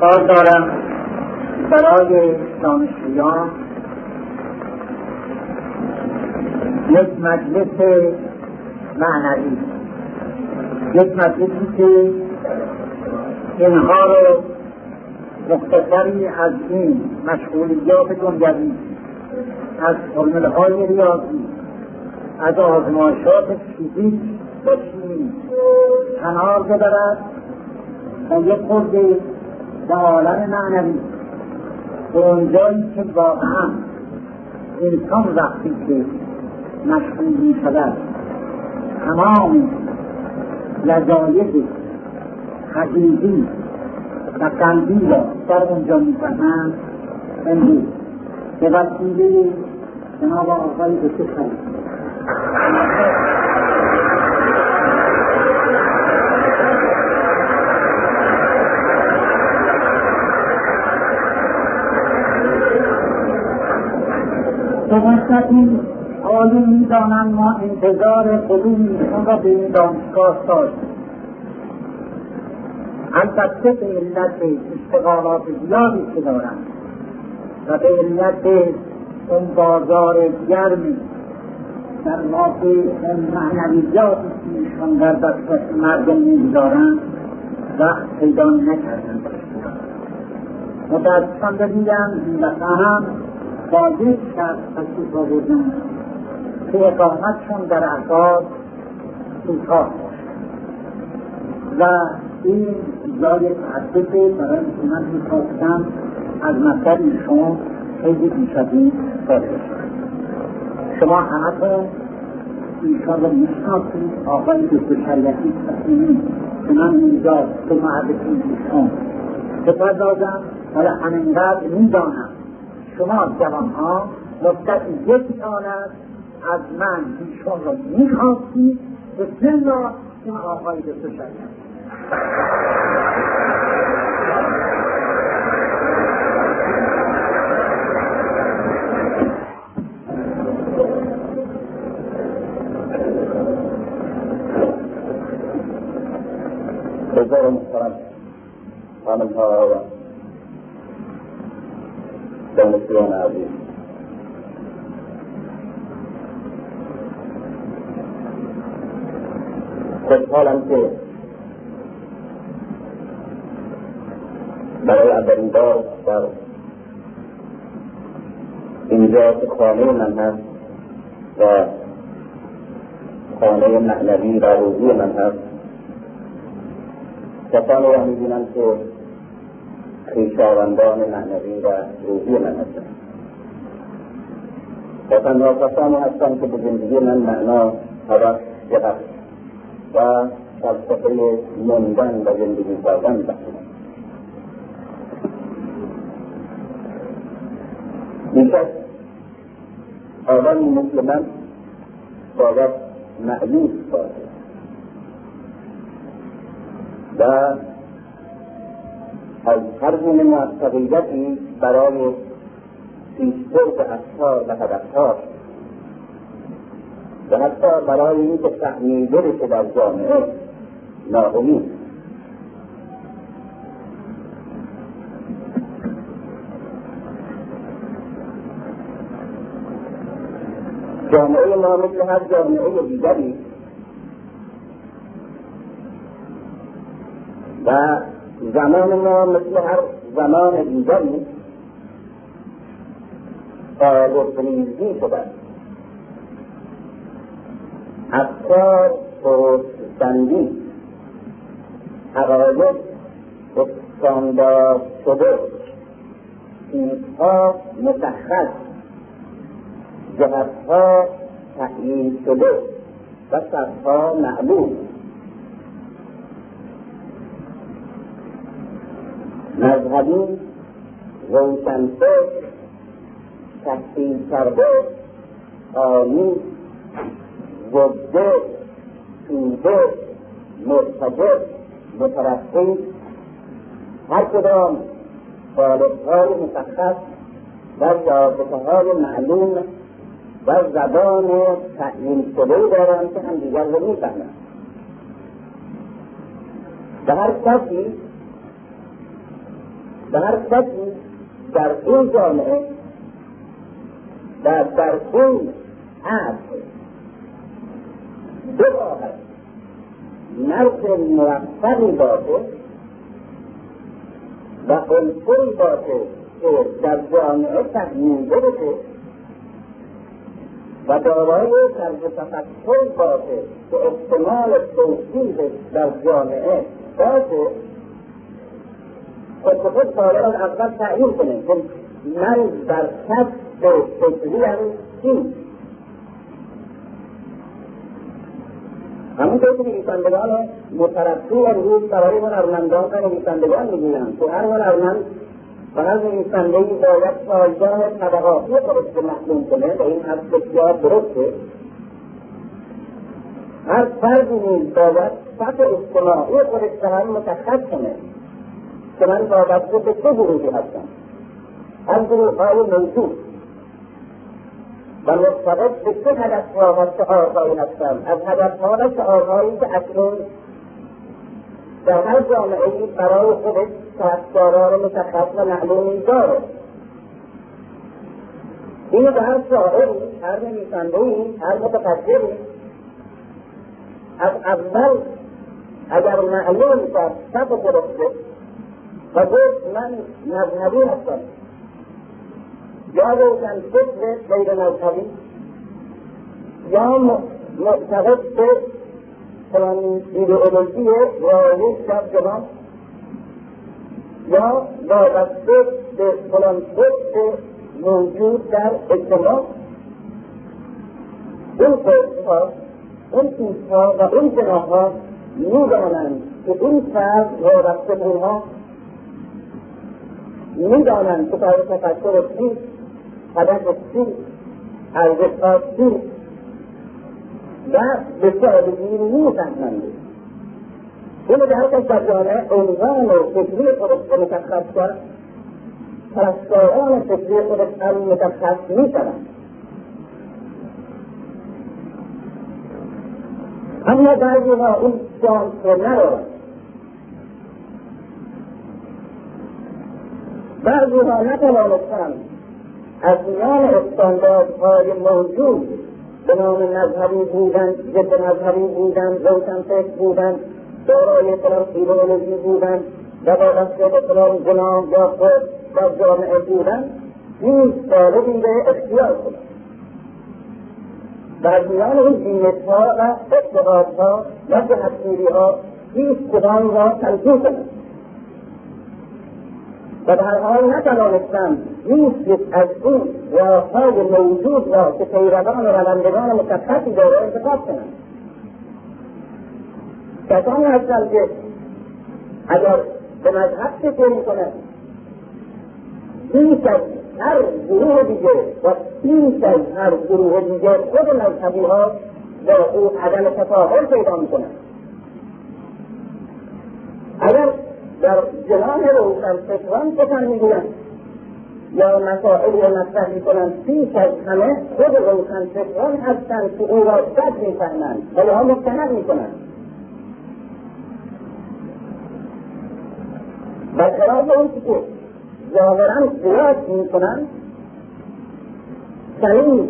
کار دارم برای دانشجویان یک مجلس معنوی، یک مجلسی که اینها رو مختصری از این مشغولیات دنیوی، از فرمول‌های ریاضی، از آزمایشات فیزیک و شیمی کنار ببرد و یک خورده به عالم معنوی، به اونجایی که واقعا انسان وقتی که مشغول می‌شود تمام لذایق حقیقی و قلبی را در اونجا می‌فهمند. امروز به وسیله جناب آقای دکتر دوستان این عالم می‌دانند ما انتظار قدوم ایشان را به این دانشگاه داشتیم. البته به علت اشتغالات زیادی که دارند و به علت اون بازار گرمی در واقع اون معنویاتی که ایشان در دست مردم می‌گذارند وقت پیدا نکردند. متاسفانه ببینم این دفعه هم با یک شرط تشریف آوردن که اقامتشون در اساس کوتاه و این جای تعدده برای من می‌خواستم از مطلب ایشون خیلی بیشتری داده شد. شما همتون ایشان رو می‌شناسید، آقای دکتر شریعتی تصمیمی که من اینجا به معرفی ایشون سپر دادم، ولی همینقدر می‌دانم شما جوان‌ها مدت یک سال است از من ایشون رو می‌خواستید. بسم الله این آقای دکتر شریعتی. بزرگ محترم خانم‌ها و دانشجویان عزیز، خوشحالم که برای اولین بار در اینجا که خانه من هست و خانه معنوی و روحی من هست، کسانی را می‌بینم که خویشاوندان معنوی و روحی من هستند و تنها کسانی هستند که به زندگی من معنا، هدف، جهت و فلسفه موندن و زندگی کردن بخشیدند. بیشک آدمی مثل من باید معیوس باشه و از هر گونه موفقیتی برای پیشبرد افکار و هدفها و حتی برای اینکه فهمیده بشه در جامعه ناامید. جامعه ما مثل هر جامعه دیگری و زمان ما مثل هر زمان دیگری قالب‌ریزی شده است. افکار پروت‌بندی، عقاید استاندارد شده، چیزها مشخص، جهتها تعیین شده و سطحها معلوم. مذهبی، روشنفکر، تحصیل کرده، عامی، زده، توده، مرتجع، مترقی، هر کدام قالب‌های مشخص و ضابطه‌های معلوم و زبان تعیین شده دارند که همدیگر را می‌فهمند و هر کسی و هر کسی در این جامعه و در این عصر دو واقع مرد موفقی باشه و عنصری باشه که در جامعه تقنیده بشه و دارای طرز تفکر باشه که احتمال توصیلش در جامعه باشه، خود به خود باید اول تعیین کنه که من در کسب فکریم چیم. همونطور که نویسندگان مترقی امروز برای هنرمندان و نویسندگان میگویند که هر هنرمند و هر نویسندهای باید پایگاه طبقاتی خودش رو محکوم کنه و این حد بسیار درسته. هر فردی نیز باید سطح اجتماعی خودش به هم مشخص کنه که من وابسته به چه گروهی هستم، از گروههای موجود، و مرتبط به چه هدفها و شعارهایی هستم، از هدفها و شعارهایی که اکنون در هر جامعه‌ای برای خودش طرفداران مشخص و معلومی داره. اینو به هر شاعری، هر نویسنده‌ای، هر متفکری از اول اگر معلوم کرد سطح خودش و گفت من مذهبی هستم یا روشن فکر غیر مذهبی یا معتقد به ایدئولوژی رایج در جهان یا وابسته به فلان فکر موجود در اجتماع، این فکرها، این چیزها و این جناحها میدانند که این فرد وابسته به اونها، میدانند که طرز تفکر چیست، هدف چیست، ارزشها چیست و به سادگی میفهمند. اینو به هر کس در جامعه عنوان فکری خودش رو مشخص کرد، طرفداران فکری خودش هم مشخص میشوند. اما بعضیها این شانس رو ندارند، بعضیها نتوانستند از میان استانداردهای موجود به نام مذهبی بودن، ضد مذهبی بودن، روشنفکر بودن، دارای فلان ایدئولوژی بودن و وابسته به فلان گناه یا خود در جامعه بودن، هیچ طالبی به اختیار کنند و از میان این زینتها و اعتقادها و جهتگیریها هیچ کدام را تنظیم کنند و به هر حال نتوانستم نیست یک از این راههای موجود را که پیروان و روندگان مشخصی داره انتخاب کنند. کسانی هستند که اگر به مذهب فکر میکنند بیش از هر گروه دیگه و بیش از هر گروه دیگه خود مذهبیها با او عدم تفاهم پیدا میکنند. اگر در جلال روشنفکران سخن میگویند یا مسائلی را مطرح میکنند، بیش از همه خود روشنفکران هستند که او را بد میفهمند و یا مستند میکنند. برخلاف اونچه که ظاهرا قیاس میکنند، چنین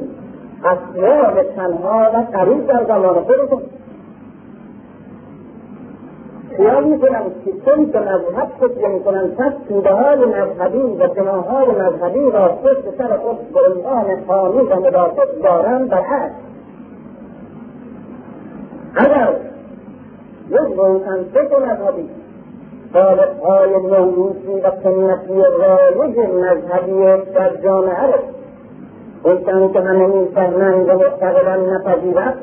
اصوار تنها و قریب در زمان خودشان خیال میکنند که چون که مذهب فکر میکنند پس توده‌های مذهبی و جناحهای مذهبی را پشت سر خود به عنوان حامی و مدافع دارند. برعکس، اگر یک روشنفکر مذهبی قالب‌های موروثی و سنتی رایج مذهبی در جامعه را انسانی که همه میفهمند و مستقلا نپذیرد،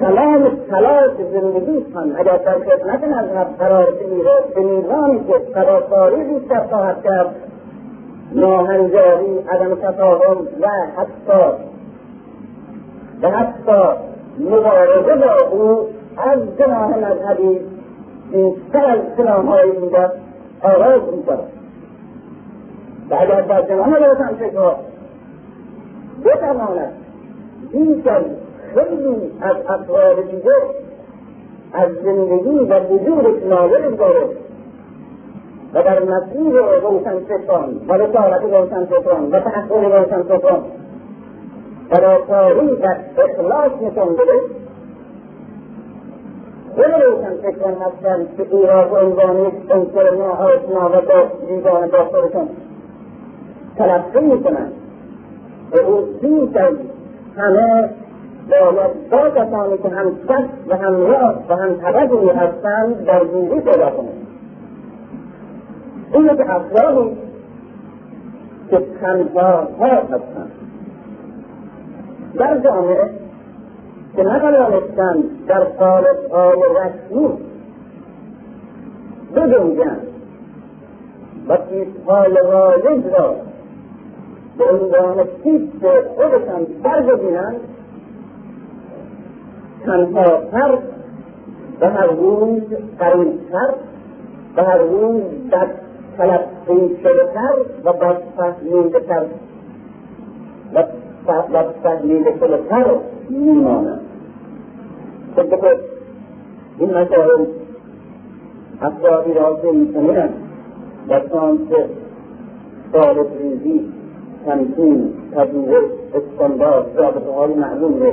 تمام تلاش زندگیش هم اگر در خدمت مذهب قرار بگیرد به میزانی که فداکاری بیشتر خواهد کرد، ناهنجاری، عدم تفاهم و حتی مبارزه با او از جناح مذهبی بیشتر از جناحهای دیگر آغاز میکند. و اگر در جناح روشنفکرها بتواند بیش از خیلی از افراد دیگر از زندگی و وجودش ناظر داره و در مسیر روشنفکران و رسالت روشنفکران و تحقیل روشنفکران فداکاری و اخلاص نشان بده. خود روشنفکران هستند که ایراد و عنوانی عنصر ناآشنا و دیدان داستارشان تلقی میکنند و اصیل از همه باید با کسانی که هم شخص و هم راست و هم طبقی هستند در زیری پیدا کنند. این یک افرادی که تنهاها هستند در جامعه که نتوانستند در قالب‌های رسمی بگنجند و چیزهای غالب را به عنوان چیز خودشان برگزینند، تنهاتر و هر روز قریبتر و هر روز بدتلقی شده‌تر و بدفهمیده‌تر میمانند. طبق این مسائل افرادی را که میکنند در سانس سالب‌ریزی، تمکین، تجویز، استاندارد، رابطه‌های معلوم را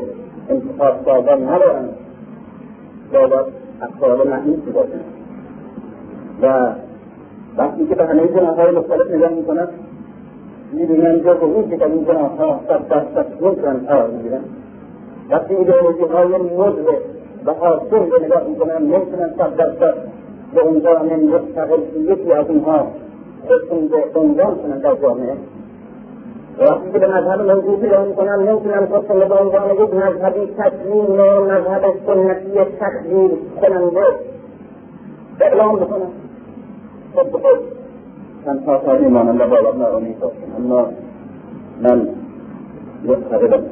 انتخاب سازان ندارند، باید افراد محیط باشند و وقتی که به همه جناح‌های مختلف نگاه میکنند می‌بینند که هیچ یک از این جناح‌ها صد قرار می‌گیرند. وقتی ایدئولوژی‌های مضر و حاکم را نگاه میکنند نمی‌توانند صد به عنوان مستقل یکی از اینها خودشان را عنوان کنند در جامعه. وقتی که به مذهب موجودی را میکنند نمی‌توانند خودشان را به عنوان یک مذهبی تسلیم و مذهب سنتی تکفیر کننده اعلام بکنند. تنها کاری مانند باید نرانی باشند، اما من مستقلم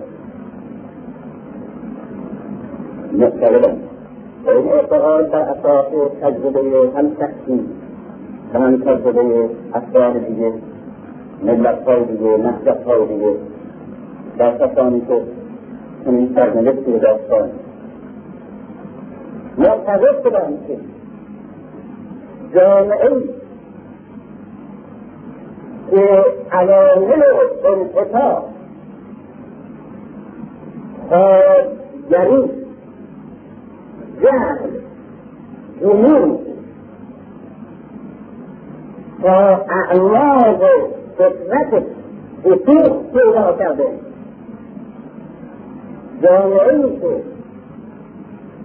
و این اعتقاد بر اساس تجربه هم شخصی و هم تجربه افراد دیگه، ملت‌های دیگه، نهضت‌های دیگه در کسانی که چنین سرنوشتی داشته‌اند معتقد شده‌اند که جامعه‌ای که علامل انقطاع، خودگری، جهل، جنون و اعراض فطرت افراط پیدا کرده، جامعه‌ای که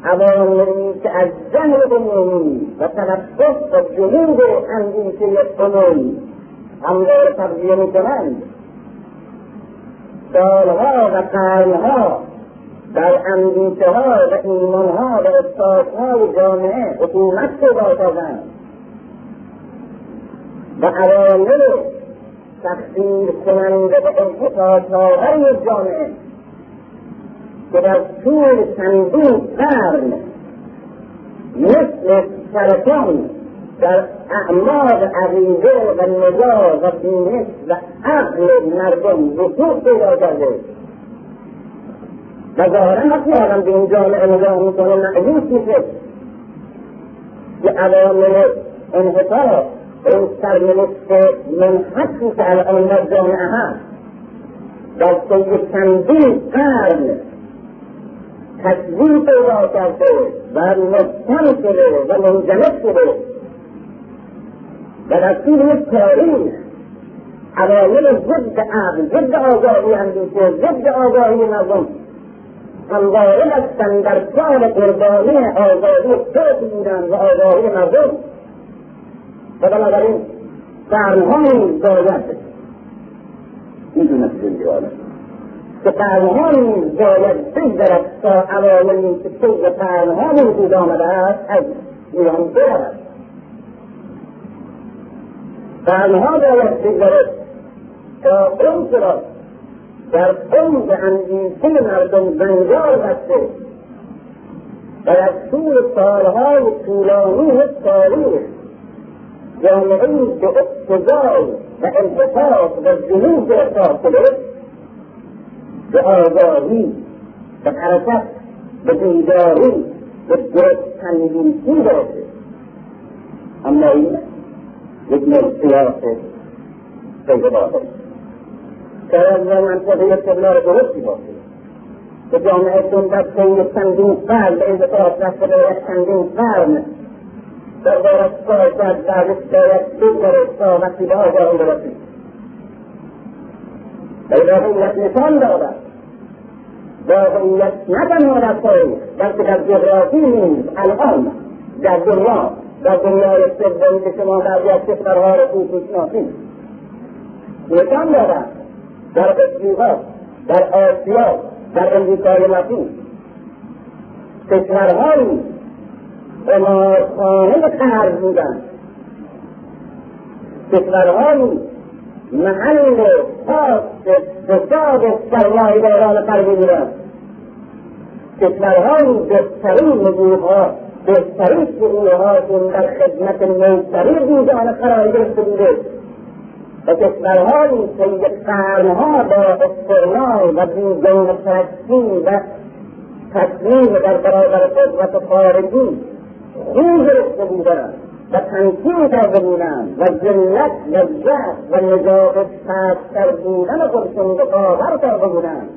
عواملی که از جهل عمومی و تنفس و جنون اندیشه عمومی همراه تغذیه میکنند، سالها و قرنها در اندیشه ها و ایمان ها و استادهای جامعه حکومت پیدا کردند و علامل تخصیر کننده و انحطاط آور جامعه که در طول چندین قرن مثل سرطان در اعماق عقیده و نگاه و بینش و عقل مردم وجود پیدا کرده و ظاهرا وقتی آدم به این جامعه نگاه میکنه مأیوس میشه که عوامل انحطاط این سرنوشت منحصی که الان در جامعه هست در طی چندین قرن تکوین پیدا کرده و مستمر شده و منجمد شده و در طول یک تاریخ عوامل ضد عقل، ضد آگاهی اندیشه، ضد آگاهی مردم همواره هستند در کار قربانی آزادی خود بودند و آزادی مردم و بنابراین قرنهایی باید میدونست زندگی آنه که قرنهایی باید بگذرد تا عواملی که طی قرنها به وجود آمده است از ایران برود. قرنها باید بگذرد تا اون را در عمق اندیشه مردم بنجار بسته و در طول سالهای طولانی تاریخ جامعه‌ای به اقتضای و انحطاط و جنون گرفتار شده به آگاهی، به حرکت، به بیداری، به درستاندیشی برسه. اما این مثل السياق الباطل. كان أن تكون التنار بوصفه، وجعلنا يكون بسيء التنظيم قائم بإن طرف نفسه التنظيم قائم فأدار الصعدات بارسة يكبر الصعدات بأوضاع الوصف. فإذا هي نسان دورة باغيت ندم ولا طريق، بلکه در جغرافی نیز الان در دنیا در دنیای سوم که شما در یک کشورها رو میشناسید نشان دارد، در قطبیها، در آسیا، در امریکای لاتین کشورهایی عمارخانه قرض بودند، کشورهایی محل خاص فساد سرمایه‌داران غربی بودند، کشورهایی بهترین نیروها، بهترین نیروهاشون در خدمت میسرین میزان قرار گرفته بوده و کشورهایی که یک قرنها با استغنا و بیگونه پرستی و تسلیم در برابر قدرت خارجی خو گرفته بودند و تنکیم کرده بودند و ذلت و جهل و نجابت پست کرده بودند و خودشون قاهر کرده بودند.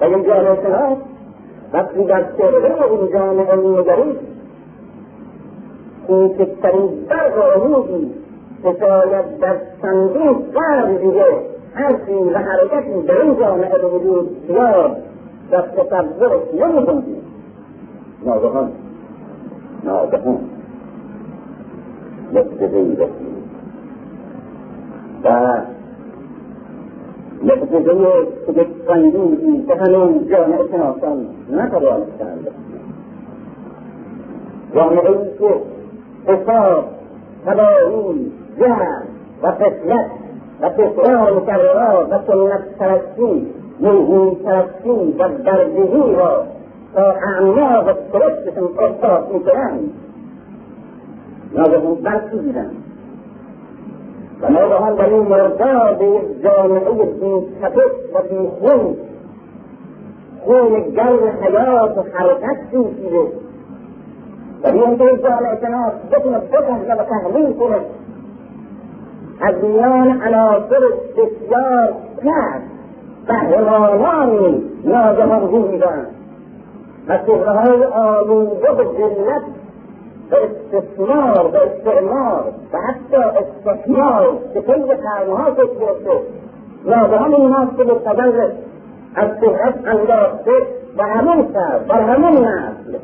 و این جامعه‌شناس وقتی در چهره این جامعه می‌نگریست، کوچکترین برق عمودی که شاید در چندین قرن دیگر حرفی و حرکتی در این جامعه به وجود بیاد و تصورش نمی‌کنید. ناگهان مقتضی رسید و مقتضی سبک‌سنگی که هنوز جامعه شناسان نتوانستند، جامعه‌ای که فساد، تباهی، جهل و غفلت و تکرار مکررات و سنت‌پرستی، یهودی‌پرستی و بردگی را تا اعماق سرشتشان ارتباط می‌کنند، ناگهان برخیزیدند و ناگهان در این مرداد یک جامعه بی‌تپش و بیخون، خون گرم حیات و حرکت جوشیده و بیانکه جامعه شناس بتواند بفهمد و تحلیل کند از میان عناصر بسیار کرد قهرمانانی ناگهان رو میدهند و چهرههای آلوده به ذلت به استثمار، به استعمار و حتی استثمار که طی قرنها شکل گرفته، ناگهان ایناست که به تدرج از شهرت انداخته و همون سر بر همون نسل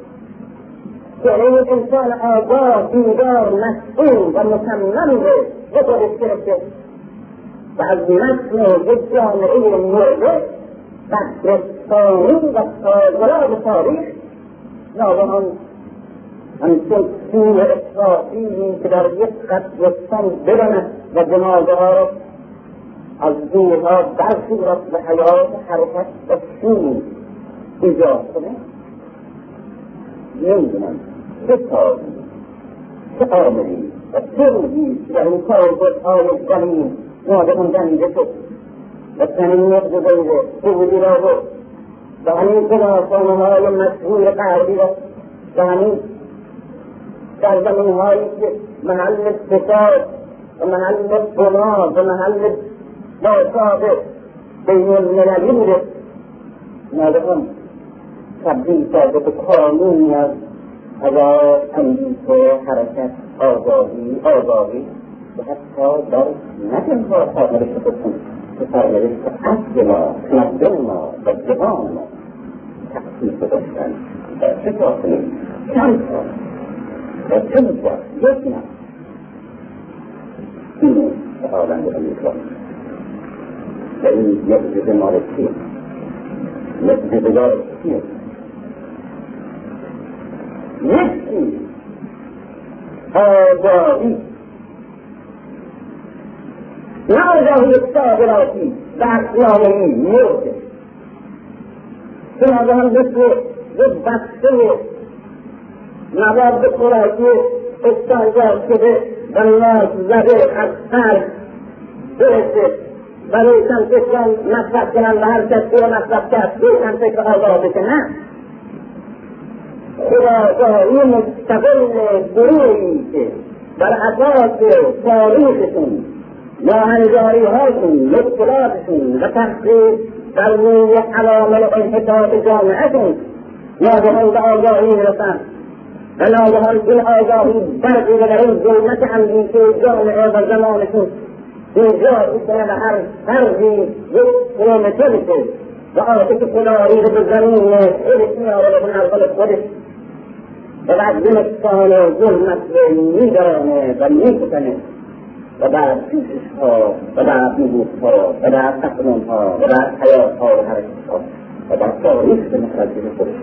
چهرهی انسان آگاه، بیدار، مسئول و مصمم به خودش گرفته و از متن یک جامعه مرده بهره‌سانی و سازگار تاریخ ناگهان همچون سیل اطرافی که در یک قبرستان برند و جنازه‌ها را از دورها برخیزد به حیات حرکت و شور ایجاد کند، نمیدونم چه کاری، چه عاملی و چه روزی در این کاربردهای زمین ناگهان دمیده شد و صمیمیت گزیده سعودی را برد و همین جناسانه‌های مشهور غربی را و همین سرزمین‌هایی که محل فساد و محل گناه و محل فساد بین المللی بوده ناگهان تبدیل کرده به کانونی از عذاب، اندیشه، حرکت، آزادی و حتی در نتنها سرنوشت خودشون که سرنوشت عقل ما، تمدن ما و جهان ما تقسیم داشتند در چه فاصله چند سال و چه مدت یک نسل. این فرآیند آمریکا و این معجزه مالکیه، معجزه‌گار کیه؟ یکی آگاهی، نه آگاهی صادراتی و عقلانی مرده که ناگهان مثل یک بسته مواد خوراکی استحضار شده و ناز زده از خرج برسه و روشن فکران مصرف کنند و هر کسی را مصرف کرد روشن فکر آزاده که نه، خداگاهی مستقل گروهی که بر اساس تاریخشون، ناهنجاری هاشون، مشکلاتشون و تحقیق در روی علامل انحطاط جامعهشون ناگهان به آگاهی رسند و ناگهان این آگاهی برقی به در این ظلمت اندیشه جامعه و زمانشون اینجا میکنه و هر فرضی یک کیلومتر میشه و آتش کلاریز به زمین خودش میآورد به مقابل خودش و بعد یک سال ظلمت رو میدانه و میکنه و بعد پیششها و بعد نبوتها و بعد تقنونها و بعد حیاتها و حرکتها و بعد تاریخ به مخرجه خودش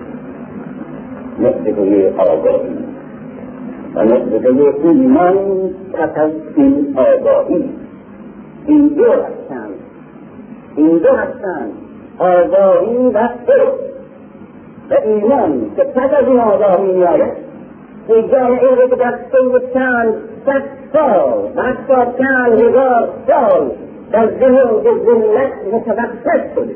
نقطه‌ی آگاهی و نقطه‌ی ایمان پس از این آگاهی. این دو هستند آگاهی و فکر و ایمان که پس از این آگاهی میآید که جامعه را که در طی چند صد سال و حتی چند هزار سال در زهد ذلت متوقف شده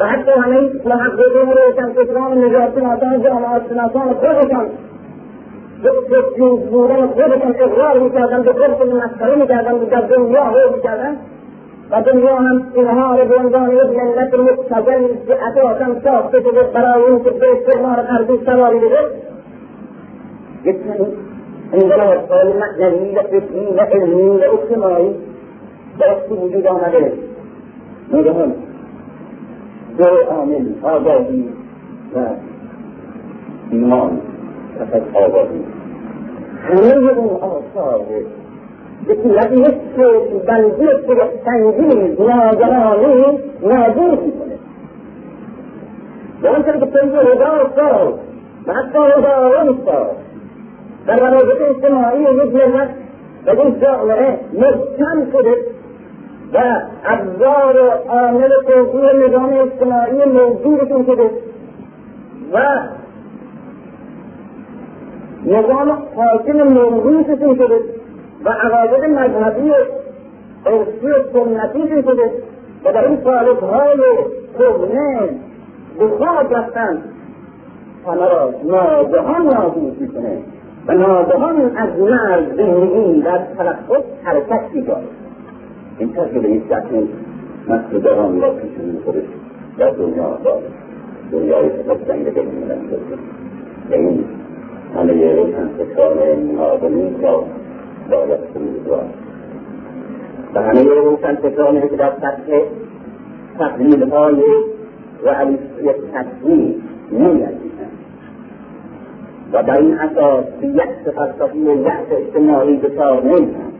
و حتی همه محققین روشنفکران نژادشناسان جامعه‌شناسان خودشان جوز بودن خودشان اقرار میکردن، به خودشان مسخره میکردن، در دنیا حول میکردن و دنیا هم اینها را به عنوان یک ملت مبتذل که اساسا ساخته شده برای اینکه به استعمار غربی سواری بده، یک انقلابهای معنوی و فکری و علمی و اجتماعی درست وجود آمده. نگهان دو عامل آگاهی و ایمان پس از آبادی همه اون آثار به صورت یک بندی سنگین ناگهانی نابود میکنه. به آن طور که طی هزار سال و حتی هزاران سال در روابط اجتماعی یک ملت و یک جامعه محکم شده و ابزار و عامل توسعه نظام اجتماعی موجودشون شده و نظام حاکم موروثشون شده و عقاید مذهبی ارسی و سنتیشون شده و در این سالک‌های کهنه به خاک رفتند، همه را ناگهان نابود میکنه و ناگهان از مرز زندگی و از تلفظ حرکت می‌یابد. این تجربه یک شکل مسعودان را پیشون خودش در دنیا دارد، دنیای خود زنده بگیرن شده به این همه روشنفکران نادانی را باید سمیدوار و همه روشنفکرانی که در سطح تقلیدهای رئیسی تکمیل نمی‌اندیشند و در این اساس یک فلسفی یأس اجتماعی دچار نمی‌شوند،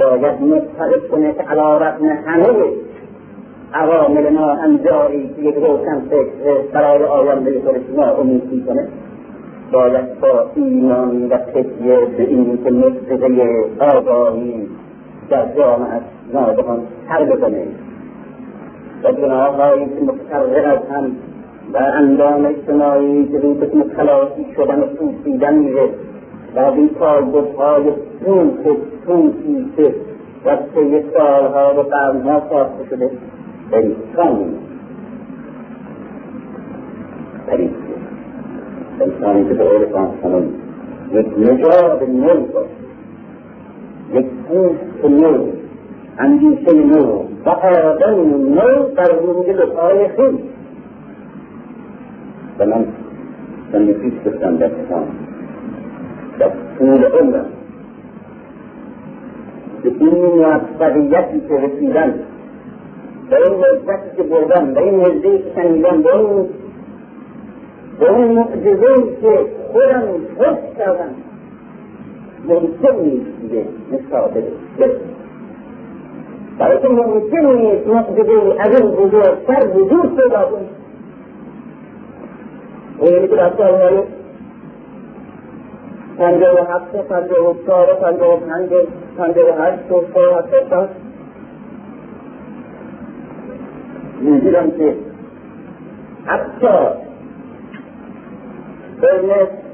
باید متحد کنه که علی رغم همه عوامل ناهنجاری که یک روشنفکر برای آینده خودش ناامید می‌کند، باید با ایمان و تکیه به این که مصدقه آگاهی در جامعه ناگهان سر بزنه و گناههایی که متفرق از هم و اندام اجتماعی که روی قسم خلاصی شدن و پوسیدن میره و بی‌پایه‌های پوسیده و طی سالها و قرنها ساخته شده انسانی که به قول کانت یک نژاد نو باشه، یک پوست نو، اندیشه نو و آدم نو در روی لقای خیش. و من پیش گفتم در کتاب در طول عمرم به این موفقیتی که رسیدم، به این لذتی که بردم، به این حرزه‌ای که شنیدم، به اون معجزه‌ای که خودم حس کردم ممکن نیست دیگه نسبت بده، بلکه ممکن نیست معجزه‌ای از این بزرگتر وجود پیدا کنه. اونی که در سال‌های 57 و 54 و 55 و 58 و 77 می‌دیدم که حتی قرن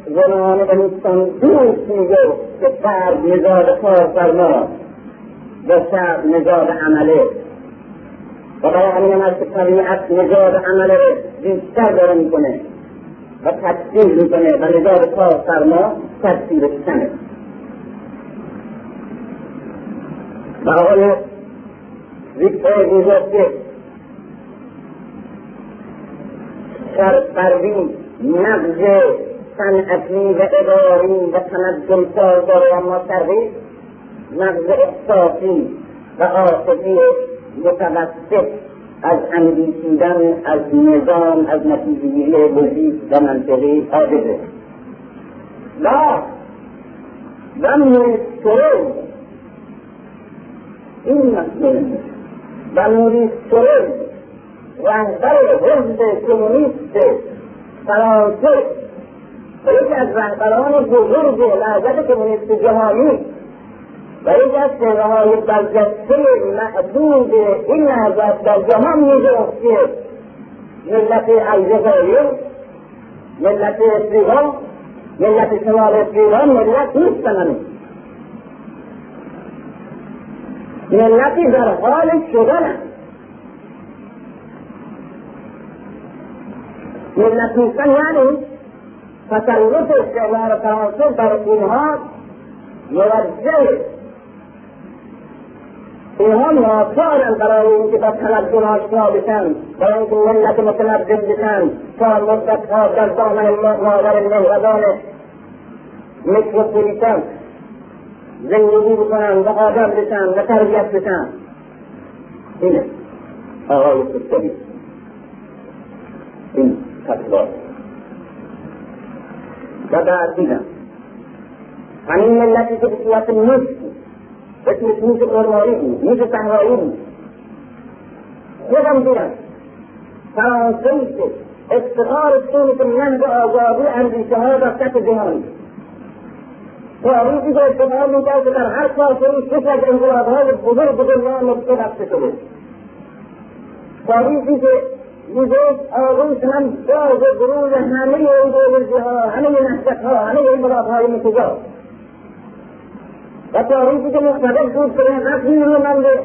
زنان بنیستان دوش میگه که فرد نژاد کارفرما و شرق نژاد عمله و برای همین از که طبیعت نژاد عمله بیشتر داره میکنه و تکثیر میکنه و نژاد کارفرما تکثیر شنه و آقای ویکتور روزوفسکی سرپروی نبض صنعتی و اداری و تمدن سازدار و ماسروی، نبض احساسی و عاطفی متوسط از اندیشیدن از نظام، از نتیجه‌گیری لوجیک و منطقی عاجزه. و نوریستروژ، این مسئله و نوریستروژ رهبر حزب کمونیست فرانسه و یکی از رهبران بزرگ لحظت کمونیست جهانی و یکی از چهره‌های برجسته معدود این لحظت در جهان می‌دونست که ملت الجزایر، ملت افریقا، ملت شمال افریقا ملت نیستند، ملتی در حال شدن، ملت نیستن یعنی تسلط استعمار فرانسه بر اینها موجه، اینها ناچارند برای اینکه با تمدن آشنا بشن، برای اینکه ملت متمدن بشن، تا مدتها در دامن مادر مهربان متروپولیتان زندگی بکنن و آدم بشن و تربیت بشن. اینه آقای خودکوی، این تطبیقات و بعد دیدم همین ملتی که به صورت نیست اسمش نیز قرماری بود، نیز صحرایی بود. خودم دیدم فرانسه‌ای که افتخار چونی که نهج آزادی اندیشه‌ها در سطح جهان تاریخی که افتخار می‌کرد که در هر کاسه‌ای شش از انقلاب‌های بزرگ دنیا نطفه رفته شده، تاریخی که می‌گفت آغوش هم باز بروز همه ایدئولوژی‌ها، همه نهضت‌ها، همه انقلاب‌های متضاد و تاریخی که مختلف بود که حقیل رو منده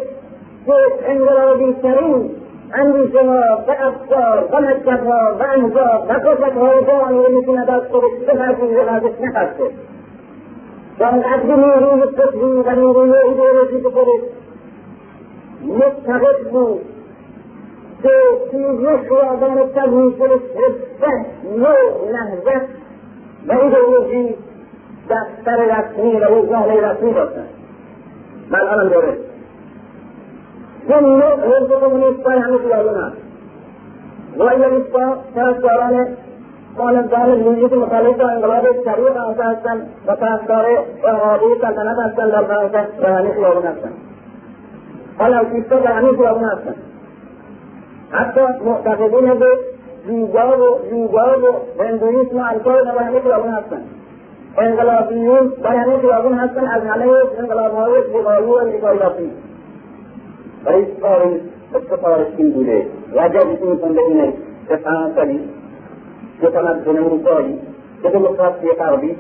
که انقلابی ترین اندیشه ها و افکار و مکتب ها و انجام و قصد های جانی میتوند از خودش بپرسید و ازش نخسته و انقدر نیروی قطبی و نیروی ایدئولوژی که خودش متقد بود که تیزش را در مکتبی خودش رسته نوع نهضت و ایدئولوژی دفتر رسمی و روزنامه رسمی داشتن. من الان داره چون نوع حزب کمونیست‌های همه خیابون هست، رویالیست‌ها طرفداران خانه‌دار نیروی که مخالف انقلاب شریع فرانسه هستند و طرفدار اعاده سلطنت هستند در فرانسه در همه خیابون هستند. آنارکیست‌ها در همه خیابون هستند. حتی معتقدین به یوگا و هندوئیسم و انکار در همه خیابون هستند. انقلابیون در همه خیابون هستن، از همه انقلابهای افریقایی و امریکای لاتین. رئیس پاریس افتخارش این بوده رجبی که میکنده اینه که فرانسوی، که تمدن اروپایی، که دموکراسی غربی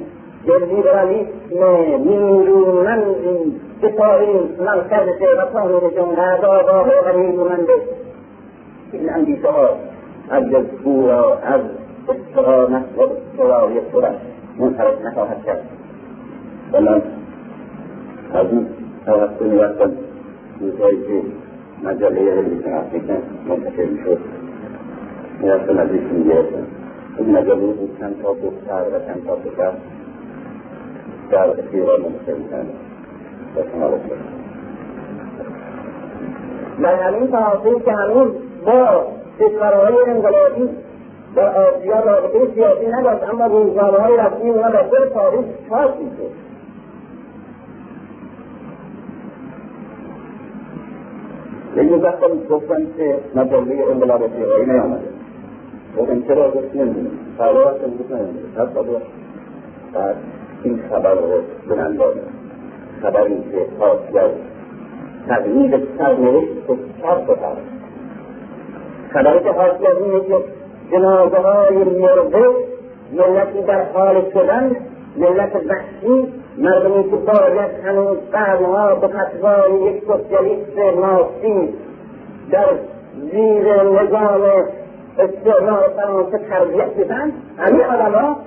که لیبرالیسم نیرومندی که تاریخ مرکزشه و تاریخشون غذاگاه و نیرومنده. این اندیشه ها از جزبورا از استقامت و استقراری خودش منحرف نخواهد کرد. و من از این توسط می‌رسم روزهایی که مجله ریلیزن افریکن منتشر می‌شد می‌رسم از ایشون می‌گرفتم. این مجله بود چند تا دختر و چند تا پسر در افریقا منتشر می‌کردند و شما را شد در همین فرانسه که هنوز با کشورهای انقلابی در آسیا رابطه سیاسی نداشت، اما روزنامه‌های رسمی اونها در دل تاریخ چاپ میشد. یک وقتم گفتم که مجله انقلاب افریقایی نیامده، گفتم چرا گفت نمیدونم، فراتم گفت نمیدونم، تصادف بعد این خبر رو بنندازم. خبری که آسیا تغییر سرنوشت چاپ کرد، خبری که آسیا اینه که جنازه های مرده ملتی در حال شدن، ملت وحشی، مردمی که باید هنوز قرنها به فتوای یک سوسیالیست مارکسی در زیر نظام استعمار فرانسه تربیت شدند. همین آدمها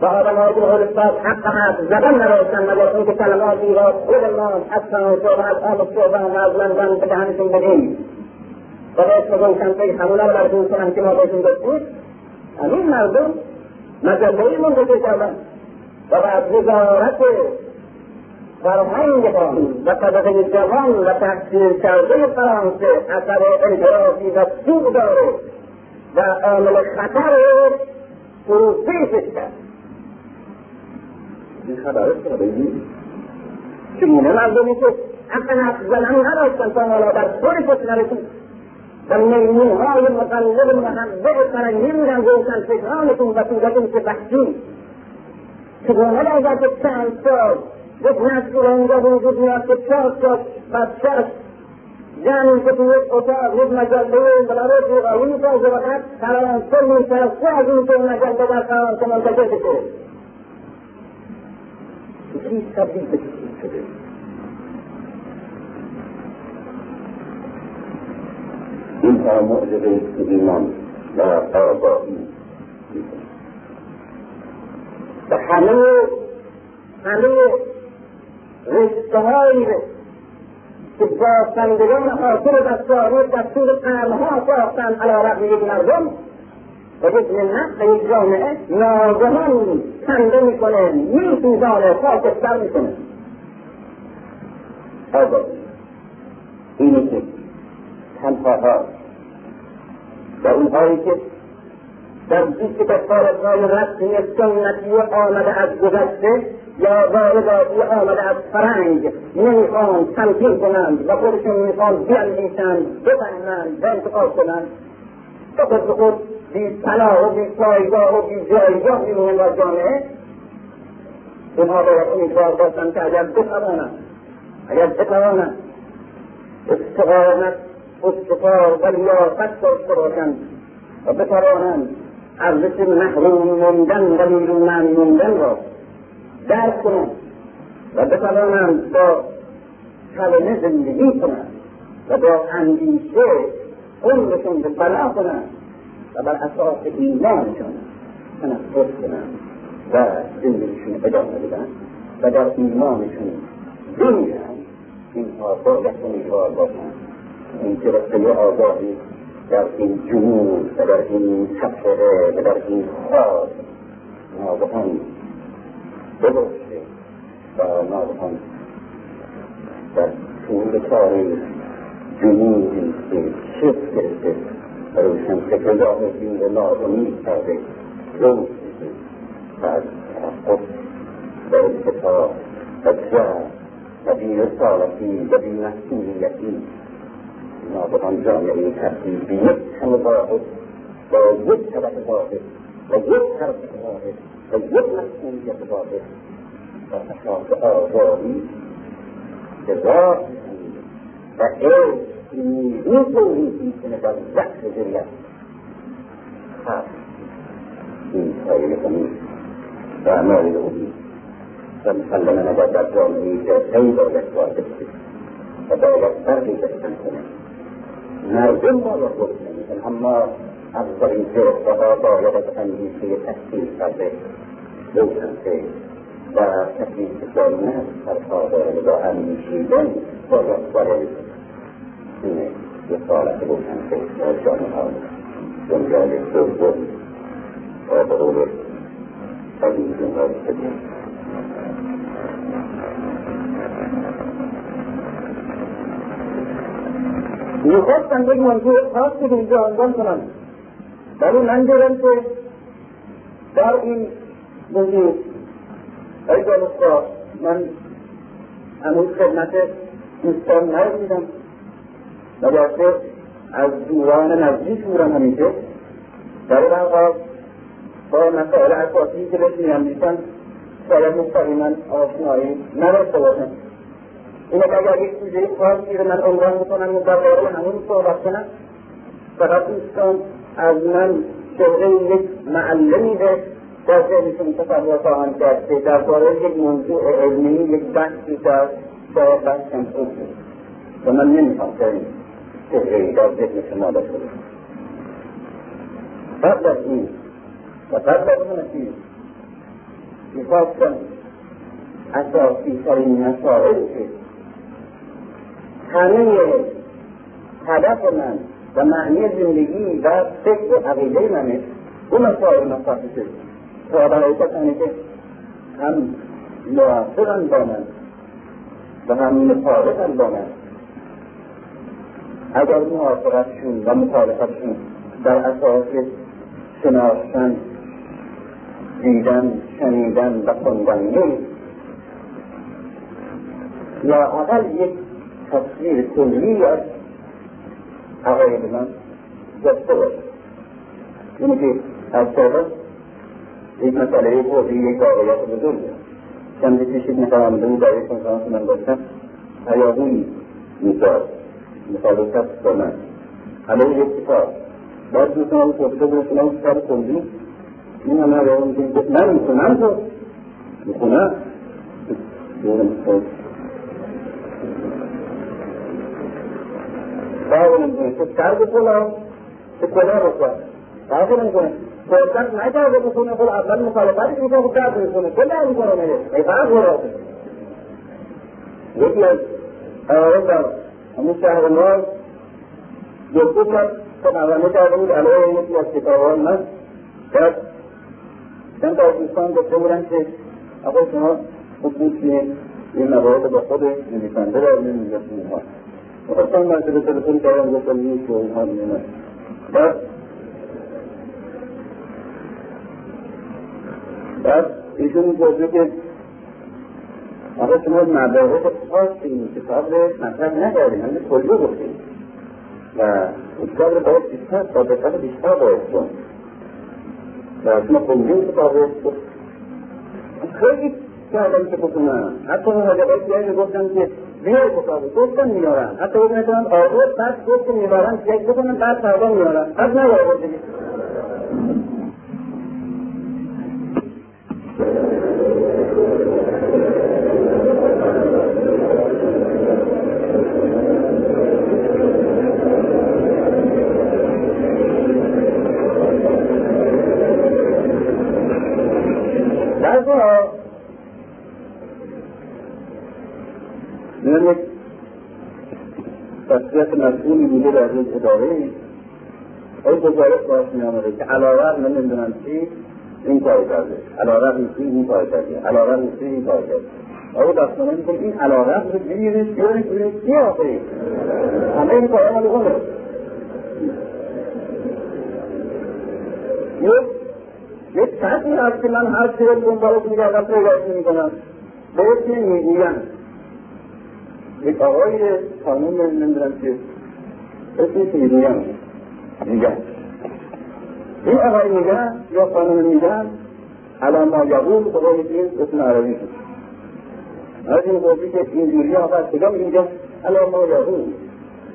و آدم‌های جمهور اسلامی حق حق زبان نداشتن مگر اینکه کلماتی را خود ما از صحبت آن صحبان از لندن به دهنشون بدیم و به اسم گوشن که همونا را مردم کنم که ما بهشون گفتیم همین مردم مجله‌ای منتشر کردن و بعد وزارت فرهنگ و طبقه جوان و تحصیل کرده فرانسه اثر انحرافی و سوء داره و عامل خطر فروپیشش کرد. این خبرش را ببینید چگونه مردمی که حق نفس زنان نداشتن تا حالا در طور کسی نرسید و میمونهای مقلب محبه فرنگین رنگوشن فکرانتون و سودتون که بحجی چگونه لازد چند سال یک نسل اینجا وجود میاد که چند سال بچه‌اش جمعی که توی یک اتاق یک مجلده بلاره روغایی می‌سازه وقت فرانسه می‌سازه از این که این مجلده در فرانسه منتشر بشه چیز تبدیل به چیز شده. اینها معجزه ایمان و آبایی و همه رشته هایی که باستندگان حاصل دستاری دستور قرنها ساختن علی رغم یک مردم و یک ملت و یک جامعه ناگهان کنده میکنه میسوزانه خاکستر میکنه. آقا اینی که تنهاها و اونهایی که در بیش دستارهای رسمی سنتی آمده از گذشته یا وارداتی آمده از فرنگ نمیخوان تنظیم کنند و خودشون میخوان بیاندیشند بفهمند و انتقاد کنند و خود بی پناه و بی پایگاه و بی جایگاه میمونند و جامعه اونها باید امیدوار باشند که اگر بتوانند استقامت استقامت و لیاقت داشته باشند و بتوانند ارزش محروم موندن و بیرون موندن را درک کنند و بتوانند با کلمه زندگی کنند و با اندیشه عمرشون به بنا کنند و بر اساس ایمانشان تنفس کنند و زندگیشون ادامه بدهند و در ایمانشون بمیرند. اینها باید امیدوار باشند اینکه رسته آگاهی در این جمهور و در این تفره و در این خواب ناگهان بباشته و ناگهان در طول تاریخ جمهوری که شکل گرفته و روشن فکر دین و ناامید کرده روز شده و از تحقق و انتفاع و جهر و بی رسالتی و بی مسئولیتی ناظران جامعه تبدیل به یک همه واحد و یک طبقه واحد و یک حرکت واحد و یک مسئولیت واحد و اساس آزادی که راه و عشق نیروی تولیدی کنه در ضعف ذلت هست. این سایل امید و مایل امید و مسلما نباید در جامعه جرقهای باید وارد شد و باید فرقی داشتن کنه. مردم باید بکنید اما از این جرسته ها باید از اندیشه تحصیل کرده روشنفه و تحصیل جانه سرها داره با اندیشیدن باید باید اینه یه سالت روشنفه و جانه ها جنجال دوزد و برور قدیدون را بکنید. میخواستم یک منظور خاصی به اینجا عنوان کنم ولی من دیدم که در این موضوع ای دانشگاه من امروز خدمت دوستان نرسیدم و البته از دوران نزدیک بودم همیشه در این اوقات با مسائل اساسی که بهش میاندیشم شاید مستقیما آشنایی نداشته باشم. اینه که اگر یک سوژه خاصی رو من عنوان میکنم و در باره همون صحبت کنم فقط دوستان از من شغل یک معلمی به در ذهنشون تصور خواهند کرد که در باره یک موضوع علمی یک بحثی در شاید بحثم خوب بود و من نمیخوام که این شغلی در ذهن شما داشته باشم. قبل از این و قبل از اون چیز نگاه کن اساسی ترین مسائلی که همه هدف من و معنی زندگی و فکر و عقیده منه اون مسائل مخاطبه تا برای کسانی که هم موافقن با من و هم مخالفن با من. اگر موافقتشون و مخالفتشون در اساس شناختن، دیدن، شنیدن و خوندن نیست، لااقل یک تصویر کلی از عقاید من داشته باشه. یعنی که از سابق یک مسئله بودی، یک واقعیت بزرگ چند پیش یک نفرم بود در یک کنفرانس من داشتم، هیاهویی می‌کرد مخالفت با من علیه یک کتاب. بعد دوستان هم پرسیده بود شما اون کتاب خوندی؟ این همه هیاهو می‌کنی گفت من می‌خونم تو می‌خونم باید می‌کنی تو کار بکنم تو کلا بکنم باید می‌کنی پرسند نکرده بکنه خود اول مخالفتی می‌کنم خود کار بکنه کلا می‌کنه می‌کنه ایفاق براسه یکی از آقا همین شهر ما جبه کرد که مقامه کرده بود علیه یکی از کتابان من باید چند تا دوستان گفته بودن که آقا شما خود میشین این مقاید با خود نویسنده دارم نمیزشون ها میخواستم مرتبه تلفن کردم گفتم نیست و اونها میمن بعد ایشون گفته که آقا شما مباحث خاصی کتاب مطرح نکردیم، همین کلی گفتیم و کتاب رو باید بیشتر باید کن و شما کلی کتاب رو خیلی کردم که بکنم. حتی اون حجبه دیگه گفتم که بیار کتاب رو گفتم میارم، حتی اون میتونم آقا بعد گفتم میارم که یک بکنم بعد فردا میارم بعد نباید دیگه مسئولی بوده در این اداره این گزارش باش می آمده که علاوه من نمیدونم چی این کار کرده، علاوه نیستی این کار کرده، علاوه نیستی این کار کرده. آقا دستانه می کنید این علاوه رو بیرش بیرش چی آخه همه این کار آمده کنه یک سطحی هست که من هر چیز دنبالش می گردم پیداش می کنم بهش می گویم یک آقای خانون نمیدونم که اسمش میگن این آقای میگن یا خانون میگن الان ما یقول خدای دین اسم عربی شد از این قبلی که اینجوری ها باید کدام میگن الان ما یقول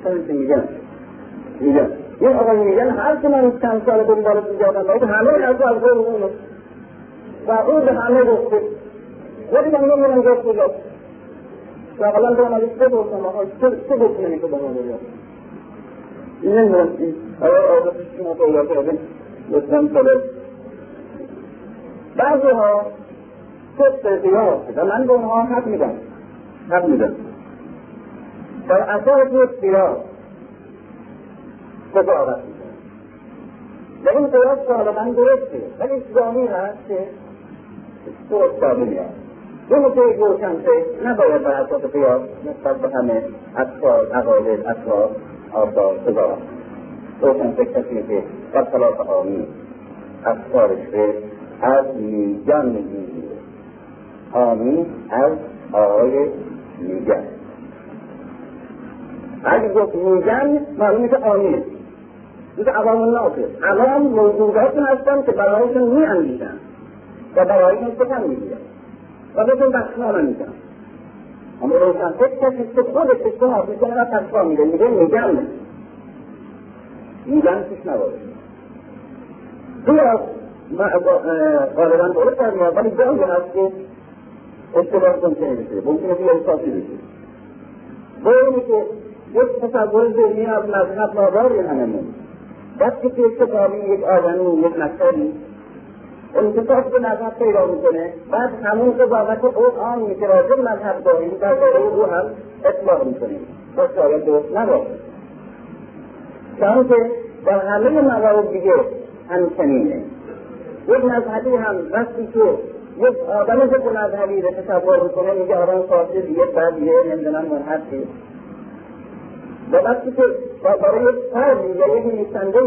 سنسی میگن این آقای میگن هر که من چند سال کنی دارد میگردن باید همه از از غیر اونه و اون به همه گفته ولی من نمیدونم گفته جد و اقلا دارم از چه بردم آقای چه گفته نمی که با ما دارید این نمیدونستی آقا آزادش شما پیدا کرده بسیارم ساله بعضی ها خود ترقیه ها و من به اونها حق میدم در اثار توی سیاه خود آقا میدن در این قیاس ساله من درسته ولی اسلامی هست که تو اصابی هست این مطوری گوشم که نباید بر اثار قیاس نسبت به همه اطفال، اقایل، اطفال آبا سزا روشن فکرسی که در خلاف آمی از کارشه از میگن میگیری آمی از آقای میگن اگه گفت میگن معلومه که آمیه این که عوام ناکه عوام موجوداتون هستن که برایشون میاندیشن و برایشون سخن میگیرن و بهشون بخشنامه میگن اما روشن فکر کسی که خود فکر حافظ کنه را تشفا میده میگم کش نباید دیگر غالبان داره کرده ولی جایی هست که اشتباه کنچنه بشه ممکنه دیگر احساسی بشه باید که یک تصور ذهنی از مذهب ناداری هممون بس که یک کتابی، یک آدمی، یک نکتری انتصاف به مذهب پیدا میکنه، بعد همون قضاوت او عام میشه راجع به مذهب داریم در باره او هم اطلاق میکنیم و شاید درست نباشه، چون که در همه مذاهب دیگه همچنینه. یک مذهبی هم وقتی که یک آدم که مذهبی رو تصور میکنه میگه آدم فاسد دیگه بدیه نمیدونم منحرف شد، و وقتی که برای یک فردی یا یک نویسنده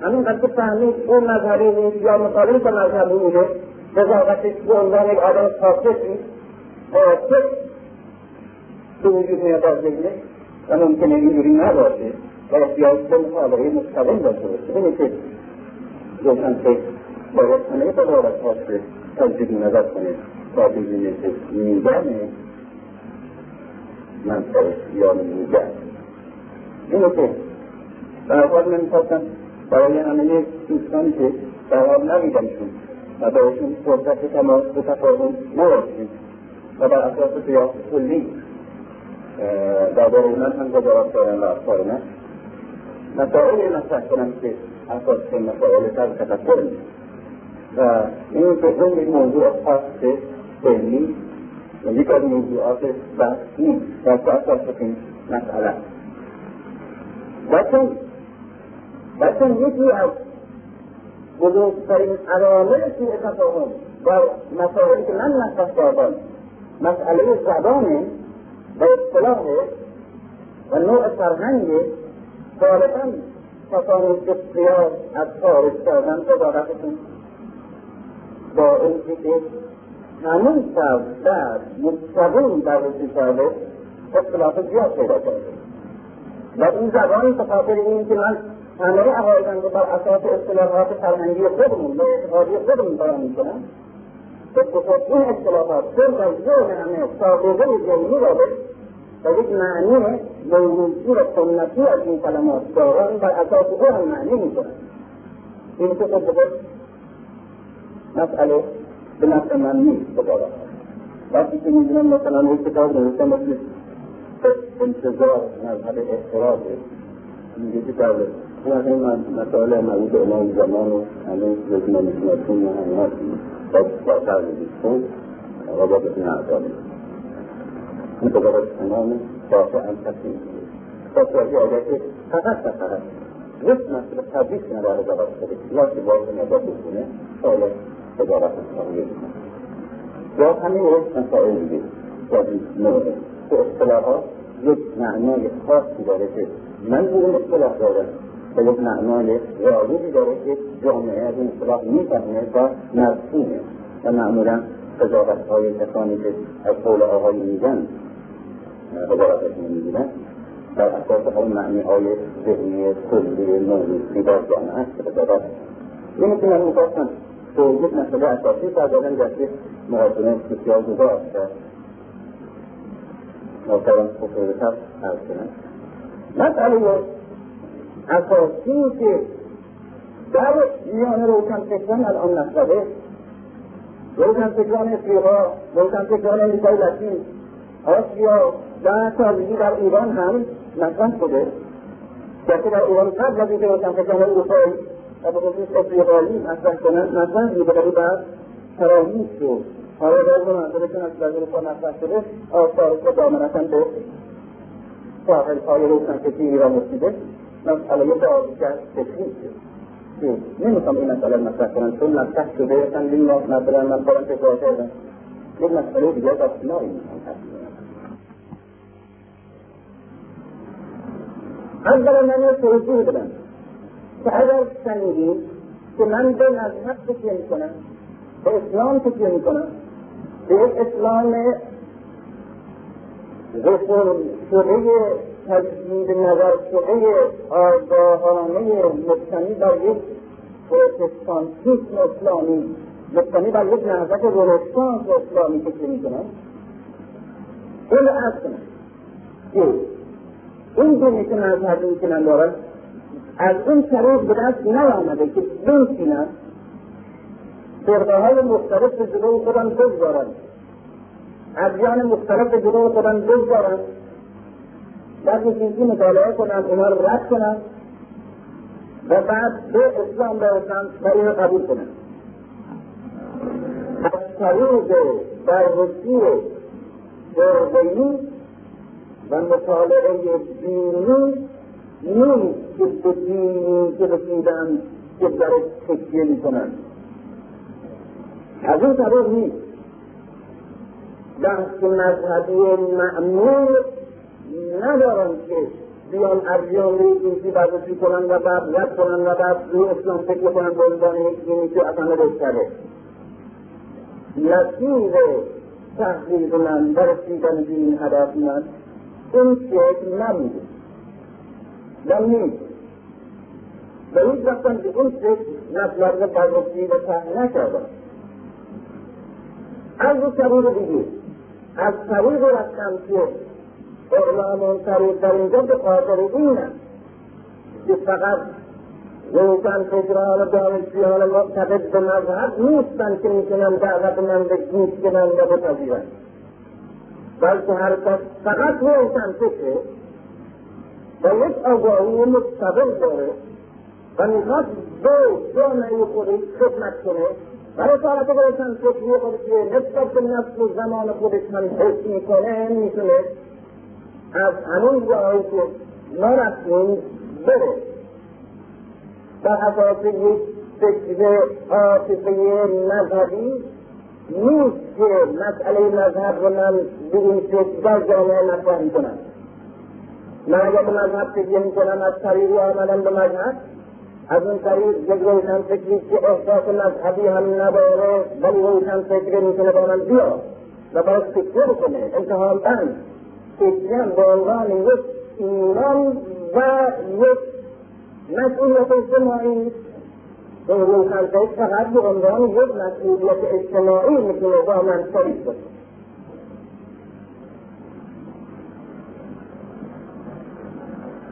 همینقدر که فهمید اون مذهبی نیست یا مطالعه که مذهبی میده قضاوتش به عنوان یک آدم فاسد نیست فاسد به وجود میاد از ذهنش و ممکنه اینجوری نباشه و احتیاجه مطالعه مستقل داشته باشه. اینه که روشن فکر باید همه قضاوت هاشه تجدید نظر کنه تا ببینه که میزان منطقش یا میزان اینه که برای نمیخواستم برای همه دوستانی که برام نمیدنشون و بایشون فرصت تماس به تفاهم نرسید و بر اساس قیاس کلی در باره من هم گذارت دارم و افکار من مسائل مطرح کنم که اساس این مسائل تر تفکر میشه و این که این موضوع خاص فعلی و یک از موضوعات بحث نیست و اساس این مسئله بسن یکی از بزرگترین علامه این تفاهم در مسائلی که من مطرح کردم مسئله زبانه و اصطلاحه و نوع فرهنگه غالبا کسانی که قیاس از خارج کردن قضاوتشون با اینکه که همون فرد در مستقیم بررسی کرده اختلاف زیاد پیدا کرده و این زبان به خاطر این که من همه عقایدم رو بر اساس اختلافات فرهنگی خودمون و اعتقادی خودمون بیان میکنم که خصوص این اختلافات صرف از ذهن همه سابقه جمعی داره و یک معنی موجودی و سنتی از این کلمات دارن بر اساس او هم معنی میکنن. این که خود مسئله به نفع من نیست بگارم وقتی که میدونم مثلا یک کتاب نوشتم مثل انتظار مذهب احترازه میگه که داره این از این مسائل مربوط به امام زمان و همه رزمه میکناتون و همه هستی با ترده بیشتون و با بسیار اعطالی این قدرات امام صافه هم تکیم تصویحی اگر که فقط یک مسئله تبریش نداره دارد شده یا که باید نبا بکنه ساله قدرات امام یا همین یک مسائل دیگه جدید نوره که اصطلاحات یک معنای خاصی داره که من اون اصطلاح داره و یک معنای رایجی داره که جامعه از این اصطلاح میفهمه و مرسومه و معمولا قضاوت‌های کسانی که از قول آقایی میگن قضاوتشون میگیرن بر اساس اون معنی‌های ذهنی کلی موروثی در جامعه است که قضاوت اینه که من میخواستم که یک مسئله اساسی فردادم جسد مقدمه بسیار گذار کرد محترم خصوصا عرض کنم مسئله اساسی که در میان روشنفکران الان نشده روشنفکران افریقا روشنفکران امریکای لاتین آسیا و تازگی در ایران هم مطرح شده گرچه در ایران قبل از اینکه روشنفکران اروپایی و به خصوص افریقایی مطرح کنند مطرح میبری بعد تراحیش شد حالا در منظرشون از اروپا مطرح شده آثار که دامنتاً به ساحل های روشنفکری ایران رسیده مسئله یه بازگشت فکری شد. نمیخوام این مسئله مطرح کنم چون مطرح شده این مسئله من برام تکرار کردم یک مسئله دیگه از اصطلاحی میخوام تفسیر کنم. اولا من یه توضیح بدم که اگر شنیدید که من به مذهب تکیه میکنم به اسلام تکیه میکنم به یک اسلام رسول شده تجدید نظر شده آگاهانه مبتنی بر یک پروتستانتیسم اسلامی مبتنی بر یک نهضت رنسانس اسلامی تکیه میکنم این اصل این دینی که مذهبی که من دارم از این طریق به دست نیامده که بنشینم فرقه‌های مختلف به جلوی خودم بگذارم ادیان مختلف به جلوی خودم بگذارم در یک چیزی مطالعه کنم اونا رو رد کنم و بعد به اسلام برسم و این رو قبول کنم سعید و بررسی واقعی و مطالعه دینی نیست که به دینی که رسیدن که برای تکیه می کنن. از این طرف نیست. بحث مذهبی معمول ندارن که بیان ادیان رو اینجوری بررسی کنن و بعد رد کنن و بعد روی اسلام فکر کنن به عنوان یک دینی که اصلا نداشته. مسیر تحقیق من به رسیدن به این هدف من این شکل نبوده و نیست و هیچ وقتم که این شکل مطلب رو بررسی و طرح نکردم. از یک طریق دیگه، از طریق رفتم که اعلام اون طریق در اینجا به خاطر اینم که فقط روشن فکران و دانشجویان معتقد به مذهب نیستن که میتونن دعوت من به گوش کنن و بپذیرن، بلکه هر کس فقط روشن فکره و یک آگاهی مستقل داره و میخواد به جامعه خودش خدمت کنه و رسالت روشن فکری خودش نسبت به نفس و زمان خودش هم حس میکنه، میتونه از همون جایی که ما رفتیم بره بر اساس یک فکر عاطفه مذهبی. نیست که مسئله مذهب رو من به این فکر در جامعه مطرح میکنم. من اگر به مذهب فکر میکنم از طریقی آمدم به مذهب، از اون طریق یک روشن فکری که احساس مذهبی هم نداره ولی روشن فکر میتونه با من بیاد و باید فکر بکنه امتحان بند فکرم به عنوان یک ایمان و یک مسئولیت اجتماعی. اون خلقه فقط به عنوان یک مسئولیت اجتماعی میتونه با من شریک باشه.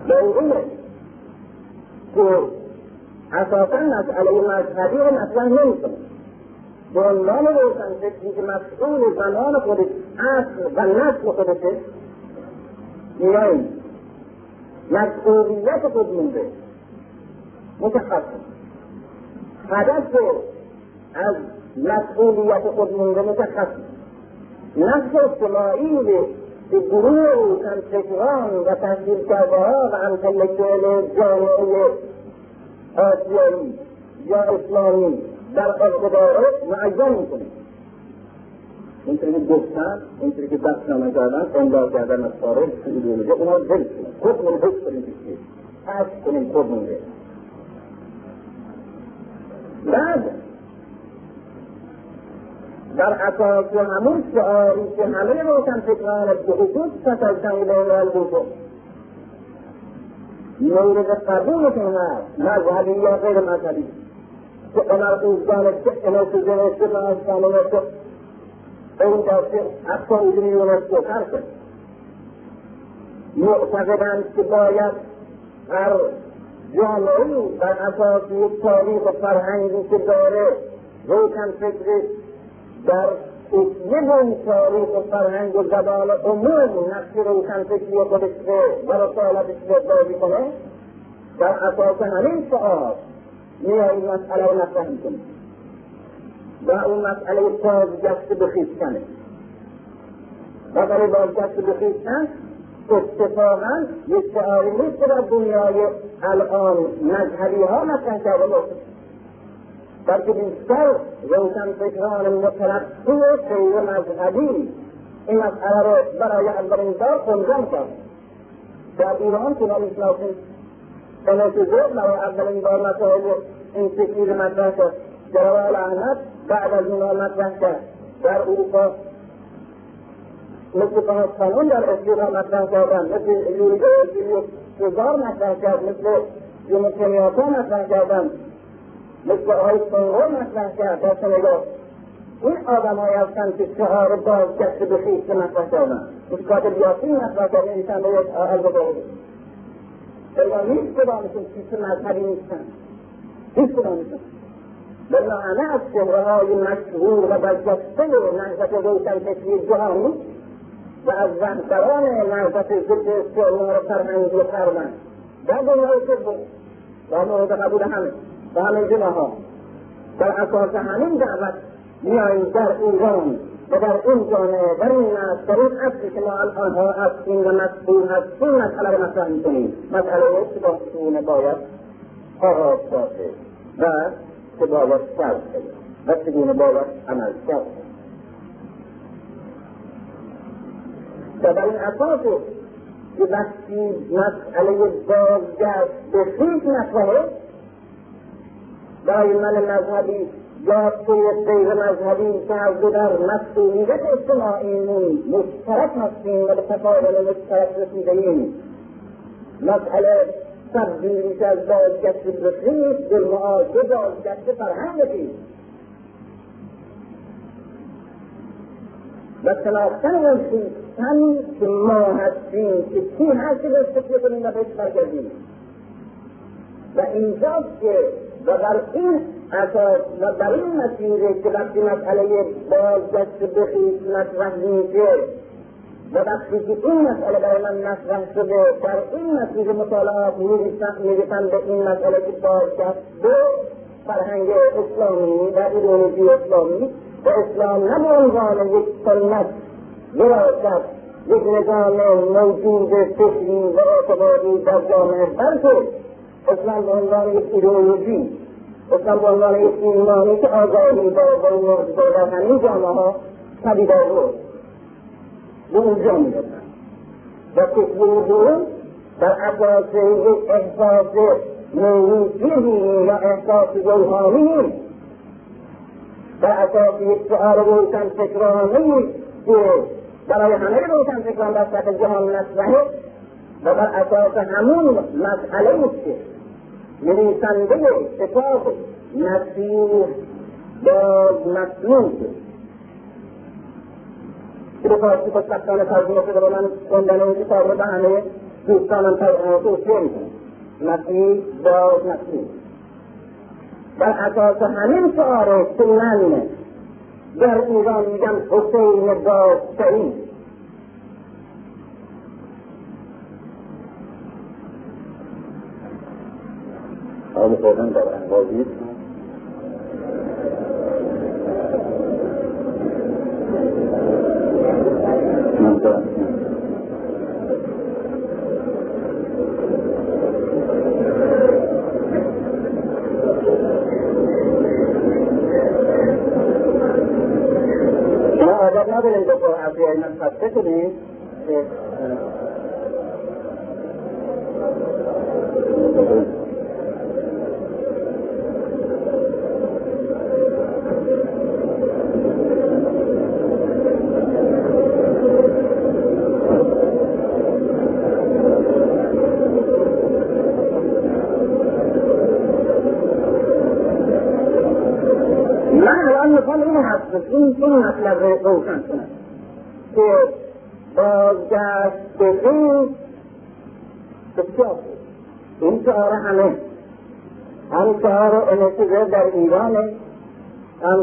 به اینه که اساسا مسئله مذهبی رو مطرح نمیکنه، به عنوان روشن فکری که مسئول زمان خودش اصل و نسل خودشه میاییم مسئولیت خود مونده متخصص. هدف از مسئولیت خود مونده متخصص نفس اجتماعی به گروه روشنفکران و تحصیل کرده ها و انتلکتوال جامعه آسیایی یا اسلامی در قدرت معین میکنه. اینطوری که گفتن، اینطوری که بحث نمیکردن، انگار کردن از خارج ایدئولوژی اونها دل کنن خودمون حس کنیم که حس کنیم خودمون ده. بعد در اساس همون شعاری که همه روشنفکران به وجود پس از جنگ بین البلدان مورد قبولشون هست، مذهبی یا غیر مذهبی، که عمر قوزدانه، که انسوزنه، که مهستانه، که این دسته حتی ایدونی یونسکو کرده معتقدند که باید هر جامعه بر اساس یک تاریخ و فرهنگی که داره روشن فکرش در تکیه اون تاریخ و فرهنگ و زبان عموم نقش روشن فکری خودش و رسالتش رو بازی کنه، در اساس همین شعار میاییم مسئله رو مطرح میکنیم و اون مسئله بازگشت به خویشتنه. مسئله بازگشت به خویشتن اتفاقا یک شعاری نیست که در دنیای الان مذهبی ها مطرح کرده باشه، بلکه بیشتر روشنفکران متلقی غیر مذهبی این مسئله رو برای اولین بار خنجان کرده. در ایران که ما میشناسیم انسوزه برای اولین بار مسائل این شکلی مطرح کرد، جلال احمد بعد از اینها مطرح کرد، در اروپا مثل پاکستان در افریقا مطرح کردن، مثل یوگوسلاوی مطرح کرد، مثل جنوب کنیاتا مطرح کردن، مثل آقای سنگو مطرح کرد در سنگا. این آدم های هستند که شعار بازگشت به خویش مطرح کردن، مثل کاتب یاسین مطرح کردن. این سنده یک البداهی اینا نیست کدامشون چیز مذهبی نیستن، هیچ کدامشون، بلا همه از شعره های مشهور و برجسته نهضت روشنفکری جهانی و از رهبران نهضت ضد استعمار فرهنگی و خرمن در دنیای سوم و مورد قبول همه و همه جناها. در اساس همین دعوت میایید در ایران و در این جامعه در این مسترود اصلی که ما الان ها هستیم و مسئول هستیم مسئله رو مطرح می‌کنیم، مسئله که با چگونه باید آغاز باشه و چه باید سر شده و چگونه باید عمل شده و در این اساسه که وقتی مسئله بازگشت به خیز نشده دایمان مذهبی یا توی غیر مذهبی که از در مسئولیت اجتماعیمون مشترک هستیم و به تفاضل مشترک رسیده‌ایم مسئله تبدیل میشه از بازگشت به خیز به معاهده بازگشت فرهنگ خیز و شناختن اون چیزهایی که ما هستیم که کی هستی بهش فکر کنیم و بهش برگردیم و اینجاست که و بر این اساس و بر این مسیره که وقتی مسئله بازگشت به خیز مطرح میشه و وقتی که این مسئله برای من مطرح شده در این مسیر مطالعات میرسم به این مسئله که بازگشت به فرهنگ اسلامی و ایدئولوژی اسلامی و اسلام نه به عنوان یک سنت، وراثت، یک نظام موجود فکری و اعتباری در جامعه بلکه اسلام به عنوان یک ایدئولوژی، اسلام به عنوان یک ایمانی که آگاهی داره و موجوده در همین جامعه‌ها پدیدار بود به اونجا می‌رسد و تکوین دین بر اساس یک احساس موجودی یا احساس روحانی در اساس یک شعار روشن فکرانه‌ای که برای همه روشن فکران در سطح جهان مطرحه و بر اساس همون مسئله‌ای است که نویسنده کتاب مسیح بازمطلوب که به فارسی خوشبختانه ترجمه شده و من خوندن این کتاب رو به همه دوستانم توصیه می‌کنم مسیح بازمطلوب بر اساس همین شعاره که من در ایران میگم حسین باستایی آن خوردن در انگازی در ایران هم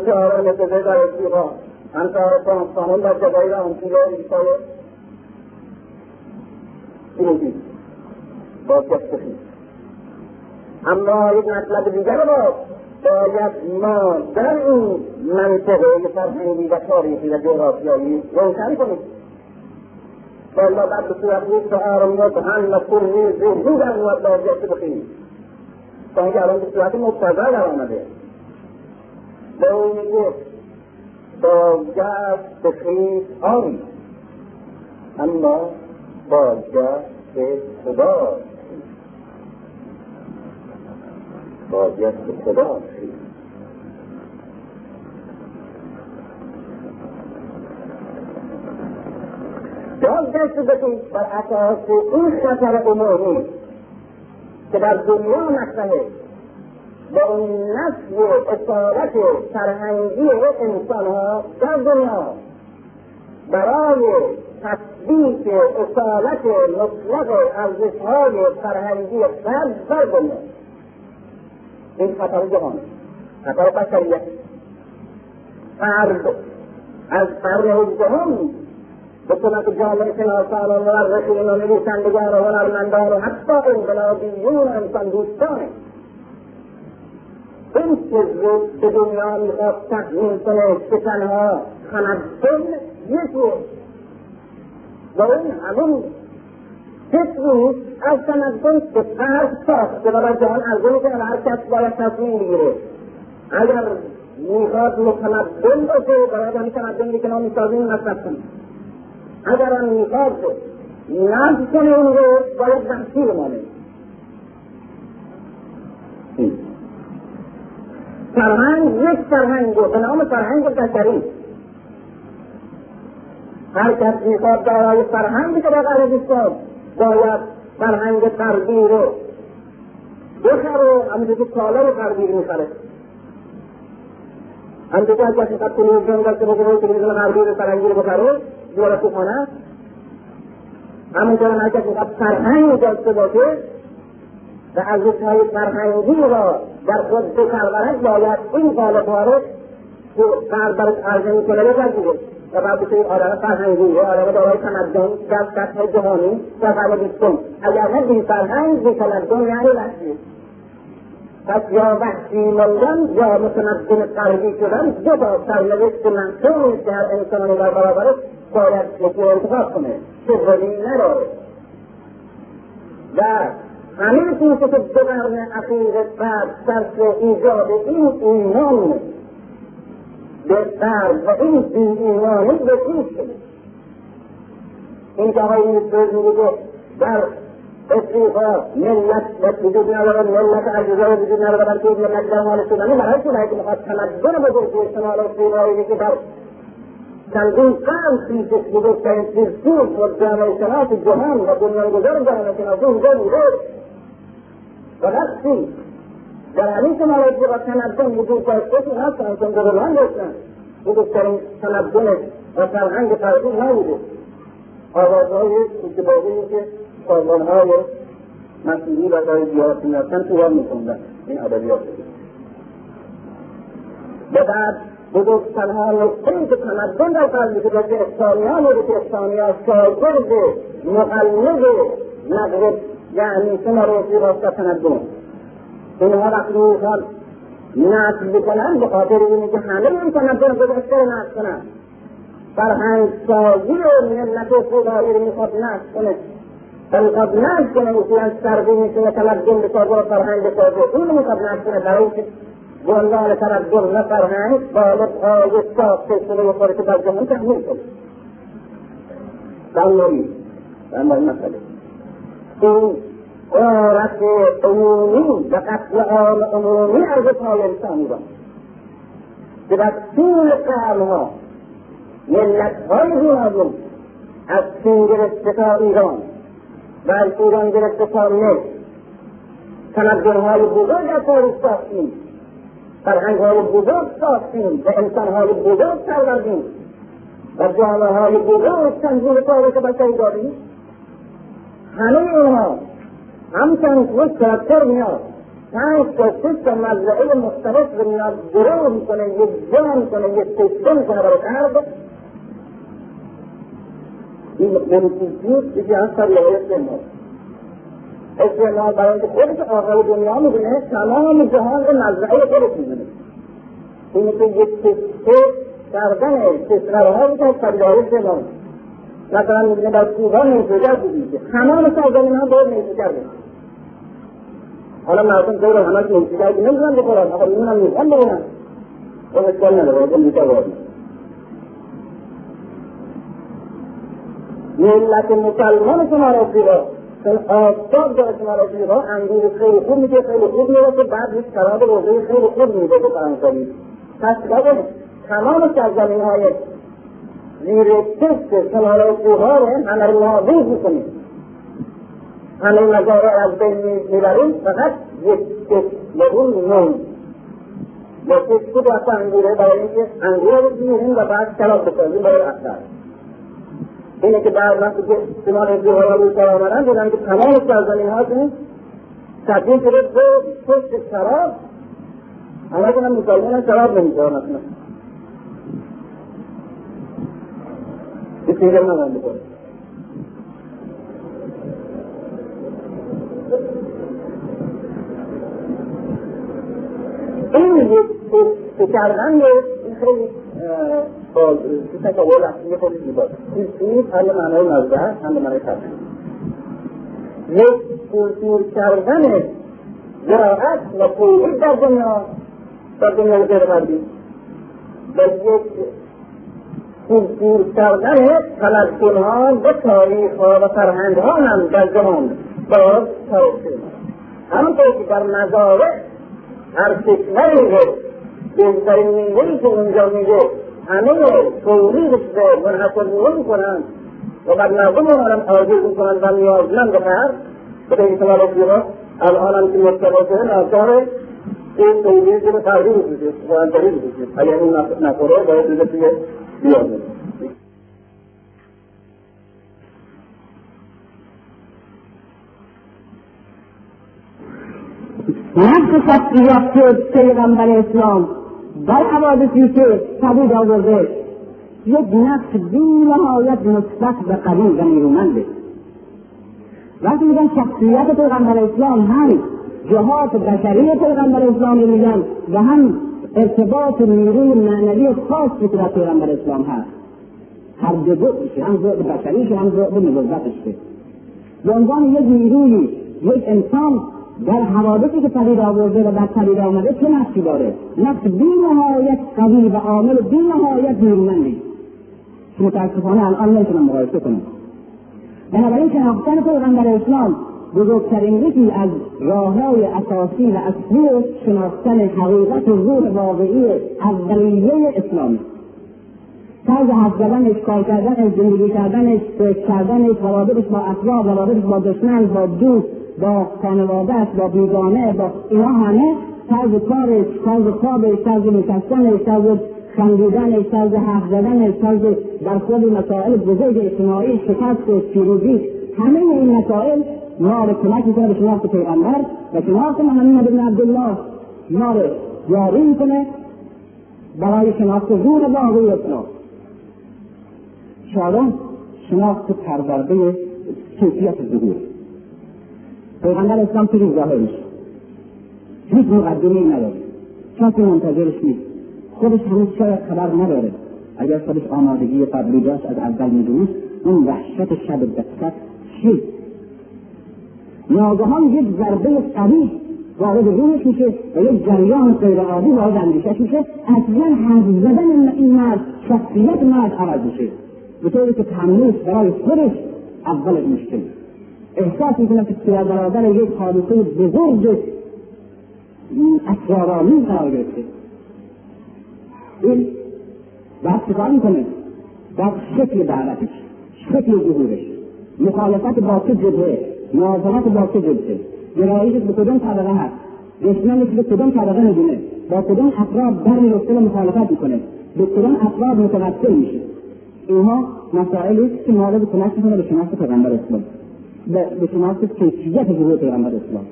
شعار انتظار در افریقا هم شعار فرانسوان در جزایر آنتیلو امریکای جنوبی بازگشت به خیز. اما یک مطلب دیگر را باید ما در این منطقه فرهنگی و تاریخی و جغرافیایی روشن کنیم والا بعد به صورت یک شعار مبهم و سری ذهنی در میاد بازگشت به خیز تا اینکه الان به صورت مبتضا در آمده به اون میگه بازگشت به خیز آری اما بازگشت به خدا بازگشت به خدا بازگشت به خیز بر اساس این خطر اموری که در دنیا مطرحه با اون نفی اصالت فرهنگی انسان‌ها در دنیا برای تثبیت اصالت مطلق ارزش‌های فرهنگی فرد در دنیا این خطر جهانه، خطر بشریت فرد از قرن جهان به سمت جامعه شناسان و مورخین و نویسندگان و هنرمندان و حتی انقلابیون و انسان دوستانه این چیز به دنیا میخواد تحمیل کنه که تنها تمدن یک روز و این همون فکر از تمدن به فرد ساخته و بر جهان ارزونی کنه و هر کس باید تصمیم بگیره. اگر میخواد متمدن باشه باید همی تمدنی که ما میسازیم مصرف کنیم، اگر هم میخواد نفت کنه اون رو باید وحشی بمانه. فرهنگ یک فرهنگ و به نام فرهنگ بشری، هر کس میخواد دارای فرهنگی که در قرض شد باید فرهنگ تربیه رو بخره، همونجور که کالا رو تربیه میخره. همونجور هر کسی خب تلویزیون داشته باشه باید تلویزیون غربی رو فرهنگی رو بخره دیوار تو خانه، همونجور هر کسی خب فرهنگ داشته باشه و ارزش‌های فرهنگی را در خود بپرورد باید این غالب‌ها رو که برش عرضه می‌کنه بپذیره و بعد بشه این آدم فرهنگی و آدم دارای تمدن در سطح جهانی در قرن بیستم. اگر نه بی فرهنگ بی تمدن یعنی وحشی. پس یا وحشی ماندن یا متمدن غربی شدن دو تا سرنوشت منفی در انسانی در برابرش باید یکی را انتخاب کنه، شغلی نداره. و همین چیزی که دو قرن اخیر بعد سر ایجاد این ایمان به فرد و این بی ایمانی بسیج شده. این که آقای نیستوز میگه که در افریقا ملت وجود نداره، ملت عجزای وجود نداره، بلکه یک ملت در حال شدنی برای شده که میخواد تمدن بزرگی شمال افریقایی که در چندین قرن پیشش بوده ترین سیرسوس و جامعه شناس جهان و بنیانگذار جامعه شناسی اونجا بوده و وقتی در همین شمال افریقا تمدن وجود داشته هستن چون بزرگان داشتن بزرگترین تمدن و فرهنگ فرهنگ نبوده. آوازهای اتباقی که سازمانهای مسیحی و غیرجهاد میرفتن تو راه میخوندن این ادبیات و بعد بزرگترها نقطه‌ای که تمدن در قرن که داشته اسلامی‌ها بوده که اسلامی‌ها شاگرد مقلد مغرب یعنی شمال افریقا و تمدن اینها وقتی میخوان نسل بکنن به خاطر اینه که همه این تمدن گذشته رو نسل کنن، فرهنگ سازی رو ملت افریقایی رو میخواد نسل کنه و میخواد نسل کنه اصولا سربی میشونه تمدن بسازه و فرهنگ بسازه، اون رو میخواد نسل کنه برای اینکه گلدان تمدن و فرهنگ قالبهای ساخته شده و خارج در جهان تحمیل کنه. بنابراین مسئله این غارت عمومی و قتل عام عمومی ارزش‌های انسانی را که در طول قرن‌ها ملت‌های گوناگون از چین گرفته تا ایران و از ایران گرفته تا مصر تمدن‌های بزرگ از تاریخ ساختیم، فرهنگ‌های بزرگ ساختیم و انسان‌های بزرگ پروردیم و جامعه‌های بزرگ تنظیم تاریخ بشری داریم. همه اینها همچنان یک کاراکتر میاد پنج تا شش تا مزرعه مختلف به میاد گروه میکنه، یک جمع میکنه، یک سیستم میکنه برای فرد. این منتیزیت یکی از طبیعیت ما استعمال برای اینکه خودش آقای دنیا میبینه تمام جهان رو مزرعه خودش میبینه. اینی که یک سیستم کردن استثمارهایی که از طبیعیت ما مثلا میبینه در کوهان نیزوگر بودیم که همه سازمان ها باید نیزوگر بودیم. حالا مردم دور همه که نیزوگر بودیم نمیدونم به قرآن حالا میدونم نیزوگر بودیم و اشکال نداره باید نیزوگر بودیم. ملت مسلمان شمال افریقا چون آفتاب داره شمال افریقا انگور خیلی خوب میده، خیلی خوب میده که بعد یک شراب روزه خیلی خوب میده به فرانسوی. پس ببینید تمام سرزمین های زیر کشت شمال افریقا رو همه رو نابود میکنیم، همه مزارع از بین میبریم، فقط یک کشت به اون نون به کشت که باید انگوره برای اینکه انگوره رو بیریم و بعد شراب بسازیم برای افتر. اینه که بعد وقتی که شمال افریقا را روی کار آمدن دیدن که تمام سرزمین هاشون تبدیل شده به کشت شراب. همه کنم مسلمان هم شراب نمیخورن اصلا دیگه نمی‌دونم بگم. این که کردن این خیلی با تکابر رفتیم یه خیلی زیباست. این هم به معنای نظر هم به معنای تفسیر یک کلتور کردن زراعت و تولید در دنیا در دنیای غیرغربی و یک کلتور کردن تمدن‌ها و تاریخ‌ها و فرهنگ‌ها هم در جهان باز تاثیر دارد. همونطور که در مزارع هر کشوری میگه بهترین میوه‌ای که اونجا میگه همه تولیدش رو منحصر به اون میکنن و بعد مردم اونها رو عاجز میکنن و نیازمند هر به اعتبار اونها الان هم که مرتبطه ناچاره این تولید رو تغییر میده و انتقال میده. اگر این نخوره باید دیگه بیاد نفس شخصیت که پیغمبر اسلام در حوادثی که پدید آورده یک نفس بی‌نهایت مثبت و قوی و نیرومنده. وقتی میگن شخصیت پیغمبر اسلام هم جهات بشری پیغمبر اسلام میگن و هم ارتباط نیروی معنوی خاصی که در پیغمبر اسلام هست، هر دو بخشش، هم بعد بشریش هم بعد نبوتیش، به عنوان یک نیروی یک انسان در حوادثی که پدید آورده و در پدید آمده چه نفسی داره؟ نفس بی‌نهایت قوی و عامل بی‌نهایت نیرومندی که متاسفانه الان نمیتونم مقایسه کنم. بنابراین شناختن پیغمبر اسلام بزرگترین یکی از راههای اساسی و اصلی شناختن حقیقت و ظهور واقعی اولیه اسلام. طرز حرف زدنش، کار کردنش، زندگی کردنش، فکر کردنش، روابطش با اطراف، روابطش با دشمن، با دوست، با خانواده‌اش، با بیگانه، با اینا همه طرز کارش، طرز خوابش، طرز نشستنش، طرز خندیدنش، طرز حرف زدنش، طرز برخورد مسائل بزرگ اجتماعی، شکست، پیروزی، همه این مسائل ما را کمک میکنه به شناخت پیغمبر و شناخت محمد بن عبدالله ما را یاری میکنه برای شناخت ظهور واقعی اسلام. چهارم شناخت پرورده کیفیت ظهور پیغمبر اسلام توی ظاهرش هیچ مقدمه‌ای نداره، کسی منتظرش نیست، خودش هنوز شاید خبر نداره. اگر خودش آمادگی قبلی داشت از اول میدونست اون وحشت شب دقت چیست. ناگهان یک ضربه قوی وارد روحش میشه و یک جریان غیرعادی وارد اندیشه‌اش میشه. اصلا حرف زدن این مرد، شخصیت مرد عوض میشه به طوری که تملیس برای خودش اول مشکل احساس میکنه که در برابر یک حادثه بزرگ این اسرارآمیز قرار گرفته. این باید چیکار میکنه؟ باید شکل دعوتش، شکل ظهورش، مخالفت با چه جبهه، موافقت با چه جبهه، گرایشش به کدام طبقه هست، دشمنش به کدام طبقه میدونه، با کدام افراد برمی‌رسته و مخالفت میکنه، به کدام افراد متوسل میشه. اینها مسائلی است که ما را کمک میکنه به شناخت پیغمبر اسلام، به شناخت کیفیت ظهور پیغمبر اسلام.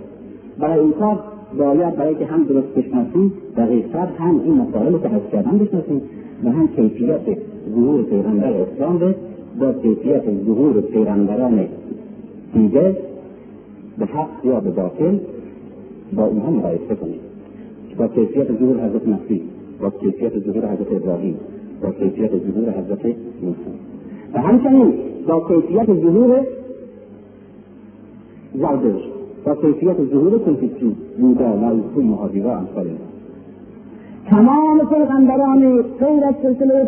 برای این کار باید برای که هم درست بشناسیم دقیق‌تر هم این مسائل رو که عرض کردم بشناسیم و هم کیفیت ظهور پیغمبر اسلام رو با کیفیت ظهور پیغمبران دیده به حق یا به باطل با اونها مقایسه کنیم. با کیفیت ظهور حضرت مسیح، با کیفیت ظهور حضرت ابراهیم، با کیفیت ظهور حضرت موسی و همچنین با کیفیت ظهور زردشت، با کیفیت ظهور کنفوسیوس، بودا، لائوتسو، مهاجی و امثال اینها. تمام پیغمبران غیر از سلسله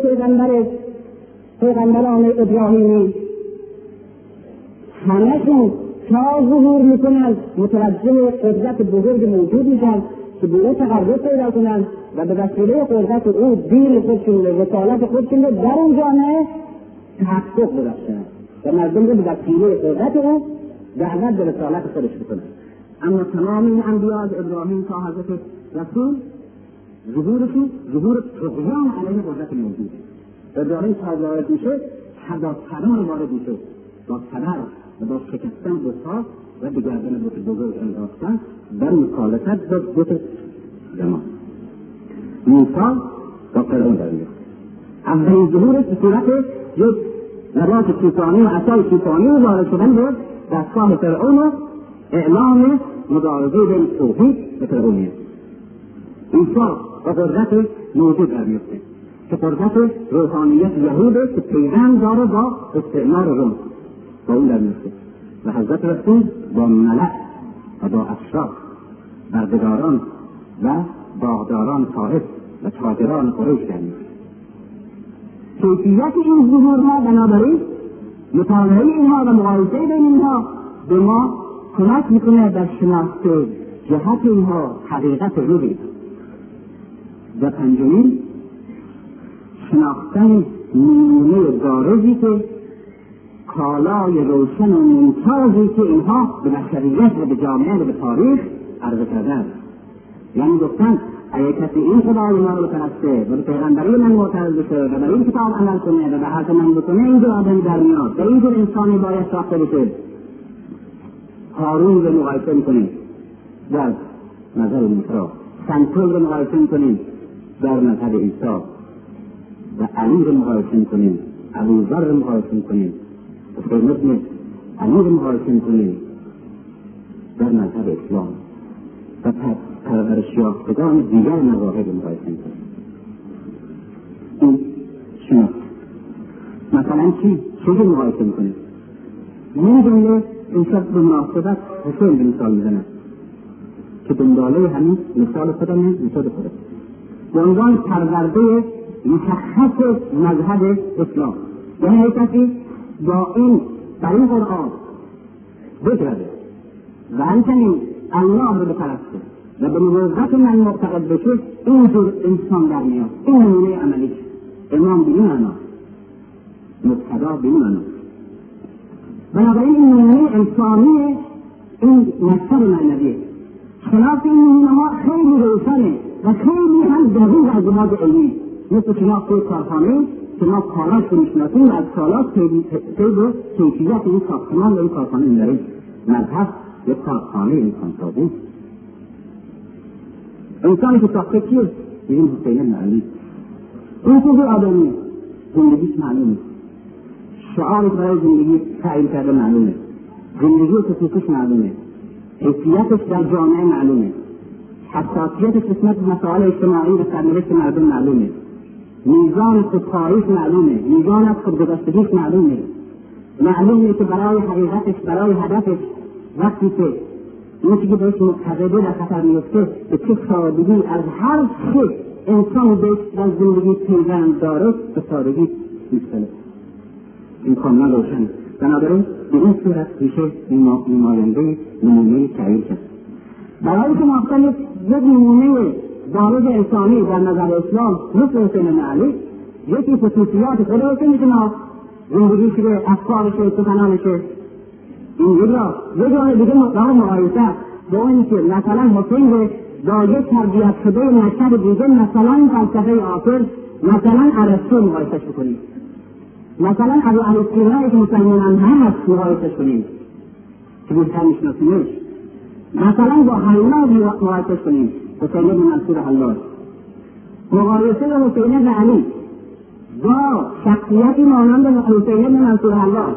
پیغمبران ابراهیمی همشون تا ظهور میکنند متوجه قدرت بزرگ موجود میشن که بوده تقرب پیدا کنند و به وسیله قدرت او دین خودشون و وکالت خودشون رو در اون جامعه تحقق ببخشند و مردم رو به وسیله قدرت او دعوت به رسالت خودش بکنند. اما تمام این انبیا از ابراهیم تا حضرت رسول ظهورشون ظهور طغیان علیه قدرت موجود. ابراهیم تا وارد میشه حضا فرار وارد میشه با صبر و با شکستن بت‌ها و به گردن بت بزرگ انداختن در مخالفت با بت زمان. موسی با فرعون در میاد. اولین ظهورش به صورت یک نبات طوفانی و عصای طوفانی و وارد شدن به دستگاه فرعون و اعلام مبارزه بین توحید و فرعونیت. موسی و قدرت موجود را بیفته که قدرت روحانیت یهوده که پیوند داره با استعمار روم با اون در میفته و حضرت رسول با ملع و با اشراف بردگاران و باغداران طائف و تاجران قریش در میفته. کیفیت این ظهورها بنابراین مطالعه اینها و مقایسه بین اینها به ما کمک میکنه در شناخت جهت اینها حقیقت روحی. و پنجمین شناختن نمونه بارزی که کالای روشن و ممتازی که اینها به بشریت و به جامعه و به تاریخ عرضه کردن، یعنی گفتن اگه کسی این خدای ما رو پرسته و به پیغمبری من معترض بشه و برای این کتاب عمل کنه و به حرف من بکنه، اینجور آدم در میاد و اینجور انسانی باید ساخته بشه. هارون رو مقایسه میکنیم در مذهب موسی، سنتور رو مقایسه میکنیم در مذهب عیسی و علی رو مقایسه میکنیم، ابوذر رو مقایسه میکنیم، حسین بن علی رو مقایسه میکنیم در مذهب اسلام و پرورش یافتگان دیگر مذاهب رو مقایسه میکنیم. این شناخت مثلا چیزی مقایسه میکنیم. این جمله این شخص به مناسبت حسین به مثال میزنه که دنباله همین مثال خودمه، مثال خودم به عنوان پرورده مشخص مذهب اسلام، یعنی یک کسی با این در این قرآن بگرده و همچنین الله رو بپرسته و به نبوت من معتقد بشه، اینجور انسان در میاد. این نمونه عملیش امام به این معنا، مقتدا به این معنا. بنابراین این نمونه انسانیه، این مکتب معنویه. شناخت این نمونه‌ها خیلی روشنه و خیلی هم دقیق از لحاظ علمی، مثل شناخت کارخانه که ما کالاش رو میشناسیم و از کالاش طی به کیفیت این ساختمان و این کارخانه میبریم. مذهب یک کارخانه انسانسازی. انسانی که ساخته کیه؟ میگیم حسین بن علی. این چه جور آدمیه؟ زندگیش معلومه، شعارش برای زندگی تعیین کرده معلومه، زندگی خصوصیش معلومه، حیثیتش در جامعه معلومه، حساسیتش نسبت به مسائل اجتماعی و سرنوشت مردم معلومه، میزان خودخواهیش معلومه، میزان از خودگذشتگیش معلومه. معلومه که برای حقیقتش، برای هدفش، وقتی که اونچه که بهش مقتضده در خطر میفته، به چه سادگی از هر چه انسان بهش در زندگی پیوند داره به سادگی میسپره. این کاملا روشنه. بنابراین به این صورت میشه این نماینده نمونه تعیین کرد. برای که ماختن یک نمونه بارز انسانی در نظر اسلام مثل حسین بن علی، یکی خصوصیات خود رو که میتونه زندگیش به افکارش و سخنانشه، این یک را یک راه دیگه راه مقایسه با اونی که مثلا حسین رو با یک تربیت شده مکتب دیگه، مثلا فلسفه آخر، مثلا ارسطو مقایسهش بکنیم، مثلا ابو السیرایی که مسلمانان هست مقایسهش کنیم که بیشتر میشناسیمش، مثلا با حلاج مقایسهش کنیم، حسین بن منصور حلاج. مقایسه حسین بن علی با شخصیتی مانند حسین بن منصور حلاج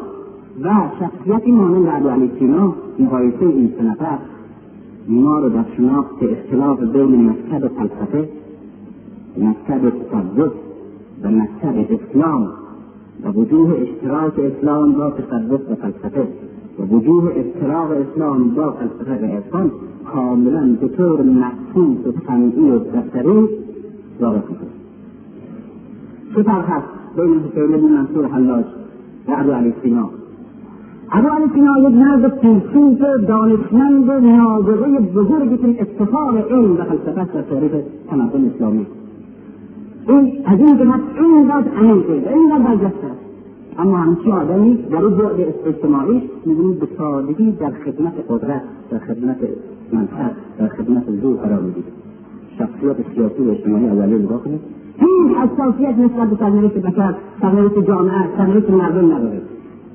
و شخصیتی مانند ابو السینا، مقایسه این سه نفر ما رو در شناخت اختلاف بین مکتب فلسفه، مکتب تصوف و مکتب اسلام و وجوه اشتراک اسلام با تصوف و فلسفه و وجوه افتراق اسلام با فلسفه و عرفان کاملا به طور محسوس و طبیعی و دفتری واقع میشه. چه فرق هست بین حسین بن منصور حلاج و ابوعلی سینا؟ ابوعلی سینا یک مرد فیلسوف دانشمند نابغه بزرگی که افتخار علم و فلسفه و تاریخ تمدن اسلامی، این از این جهت اینقدر عمیق شده، اینقدر برجسته است، اما همچی آدمی در این بعد اجتماعی میبینید به سادگی در خدمت قدرت، در خدمت منصب، در خدمت زور قرار میگیره. شخصیت سیاسی و اجتماعی اولیه نگاه کنید، هیچ حساسیت نسبت به سرنوشت بشر، سرنوشت جامعه، سرنوشت مردم نداره.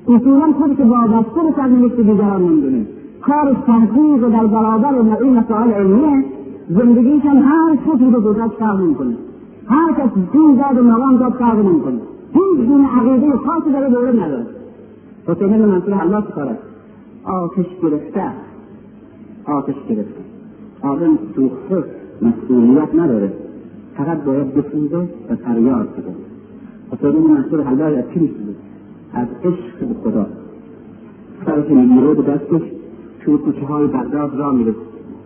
اصولا خودش وابسته به سرنوشت دیگران میدونه، کارش تحقیق و در برابر این مسائل علمیه، زندگیش هم هر شکلی به قدرت فرق میکنه، هر کس دین داد و موان داد فرق نمیکنه، هیچ دین عقیده خاصی داره دوره نداره. حسین بن منصور حلاج کاره آتش گرفته، آتش گرفته، آدم سوخته، مسئولیت نداره، فقط باید بسوزه و فریاد بده. خاطر این محصول حلال از چی میسوزه؟ از عشق به خدا. سرش میگیره به دستش توی کوچه های بغداد را میره،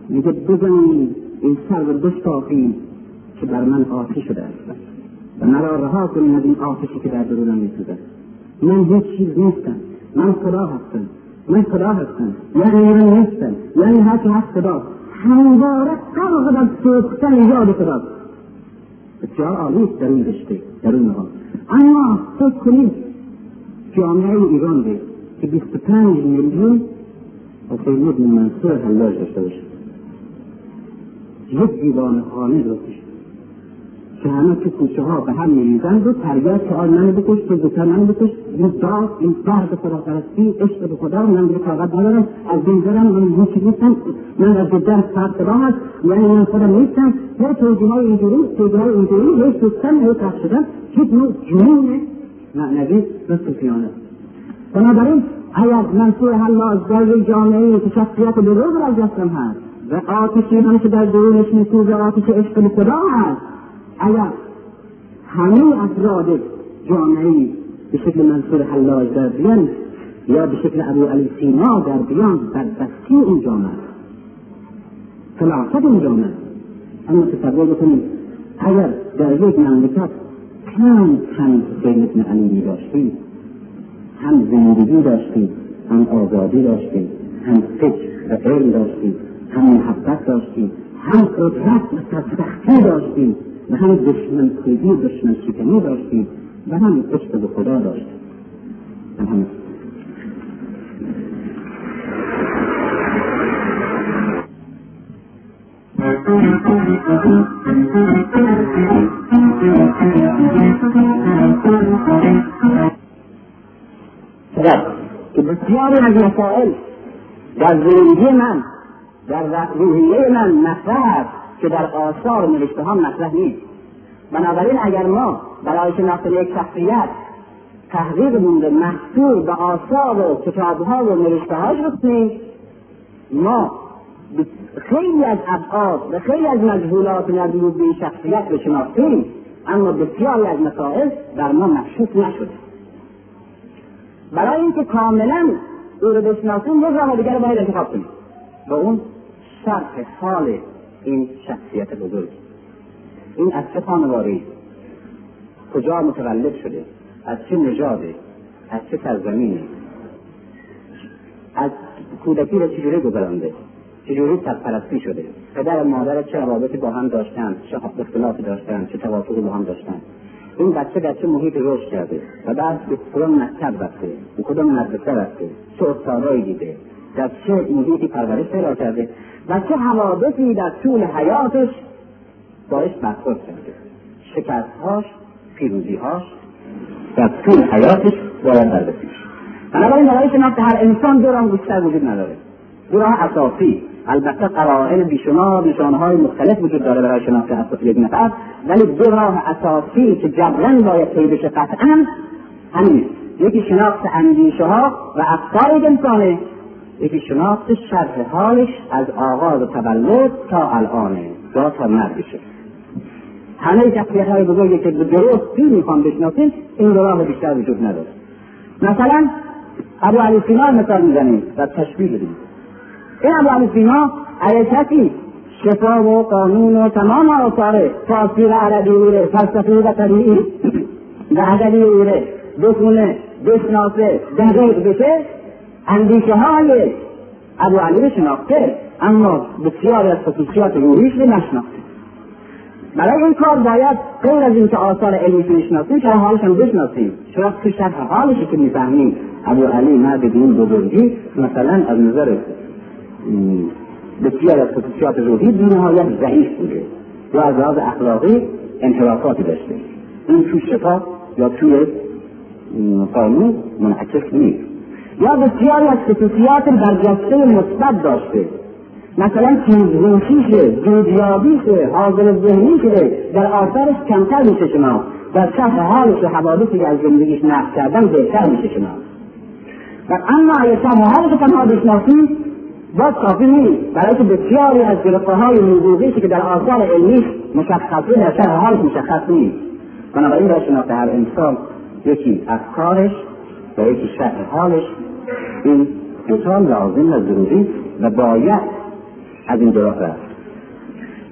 میگه بزنید این سر را بشتاقید که بر من آتش شده است و مرا رها کنید از این آتشی که در درونم میسوزد. من هیچ چیز نیستم، من خدا هستم، من خدا هستم، یعنی من نیستم، یعنی هر که هست خداست، همواره غرق در سوختن یاد خداست. بسیار عالی است در این رشته، در این مقام. اما فکر کنید جامعه ایران ده که 25 میلیون حسینی بن منصور حلاج داشته باشه، یک دیوان خانه داشته که همه تو کوچه ها به هم میریزند و ترگرد که آن منو بکش، تو زودتر منو بکش، این داغ، این درد خداپرستی، عشق به خدا، من دیگه طاقت ندارم، از بین برم، من هیچی نیستم، من از جدا سرسلام هست، یعنی من خودم نیستم. یا توجیه‌های اینجوری، توجیه‌های اینجوری، یا سوختن، یا تخت شدن، یک نوع جنون معنوی و صوفیانه. بنابراین اگر منصور حلاج در جامعه که شخصیت بزرگ را از دستم هست و آتشی من که در درونش میسوزه آتش عشق به خدا هست، اگر همه افراد جامعه به شکل منصور حلاج در بیان یا به شکل ابوعلی سینا در بیان، بدبختی اون جامعه است، فلاست اون جامعه است. اما تصور بکنید اگر در یک مملکت چند حسین بن علی می‌داشتید، هم زندگی داشتید، هم آزادی داشتید، هم فکر و علم داشتید، هم محبت داشتید، هم قدرت و تسخیر داشتید و هم دشمن کردی و دشمن شکنی داشتیم و هم عشق به خدا داشتیم. چرا که بسیاری از مسائل در زندگی من، در روحیه من مطرح است که در آثار نوشته ها مطرح نیست. بنابراین اگر ما برای شناخت یک شخصیت تحقیق مونده محصور به آثار و کتابها و نوشته هاش بکنیم، ما خیلی از ابعاد و خیلی از مجهولات مربوط به شخصیت رو شناختیم، اما بسیاری از مسائل در ما مکشوف نشده. برای اینکه کاملا او رو بشناسیم یک راه دیگر رو باید انتخاب کنیم و اون شرح حال این شخصیت بزرگ، این از چه خانواری، کجا متولد شده، از چه نژاده، از چه سرزمینه، از کودکی را چجوری گذرانده، چجوری سرپرستی شده، پدر و مادر چه روابطی با هم داشتند، چه اختلافی داشتند، چه توافقی با هم داشتند، این بچه در چه محیط رشد کرده و بعد به کدام مکتب رفته، به کدام مدرسه رفته، چه استادایی دیده، در چه محیطی پرورش پیدا کرده و چه حوادثی در طول حیاتش باعث برخورد کرده، شکستهاش، پیروزیهاش در طول حیاتش باید بررسی بشه. بنابراین برای شناخت هر انسان دو راه بیشتر وجود نداره، دو راه اساسی. البته قرائن بیشمار، نشانه‌های مختلف وجود داره برای شناخت اساسی یک نفر، ولی دو راه اساسی که جبراً باید طی بشه قطعاً همین، یکی شناخت اندیشه‌ها و افکار انسانه، یکی شناخت شرح حالش از آغاز تولد تا الانه یا تا مرگشه. همه شخصیت‌های بزرگی که به درستی میخوام بشناسیم این راه بیشتر وجود نداره. مثلا ابوعلی سینا مثال میزنیم و تشبیه بدیم. این ابوعلی سینا اگه کسی شفا و قانون و تمام آثار فارسی و عربی اوره، فلسفی و طبیعی و ادبی اوره بخونه، بشناسه، دقیق بشه، اندیشه های ابوعلی رو شناخته، اما بسیاری از خصوصیات روحیش رو نشناخته. برای این کار باید غیر از اینکه آثار علمیش رو بشناسیم، شرح حالش هم بشناسیم. چرا که شرح حالشی که میفهمیم ابوعلی مرد این بزرگی مثلا از نظر بسیاری از خصوصیات روحی بی‌نهایت ضعیف بوده و از لحاظ اخلاقی انحرافاتی داشته، این توی شفا یا توی قانون منعکس نیست. یا بسیاری از خصوصیات برجسته مثبت داشته، مثلا تیزهوشیشه، زودیابیشه، حاضر ذهنیشه، در آثارش کمتر میشه شناخت، در شرح حالش و حوادثی که از زندگیش نقل کردن بهتر میشه شناخت. و اما اگه شرح حالش تنها بشناسیم باز کافی نیست، برای که بسیاری از گرفته‌های حقوقی که در آثار علمی مشخصه در شرح حال مشخص نیست. بنابراین برای شناخت هر انسان یکی افکارش و یکی شرح حالش، این دوتا لازم و ضروری و باید از این راه رفت.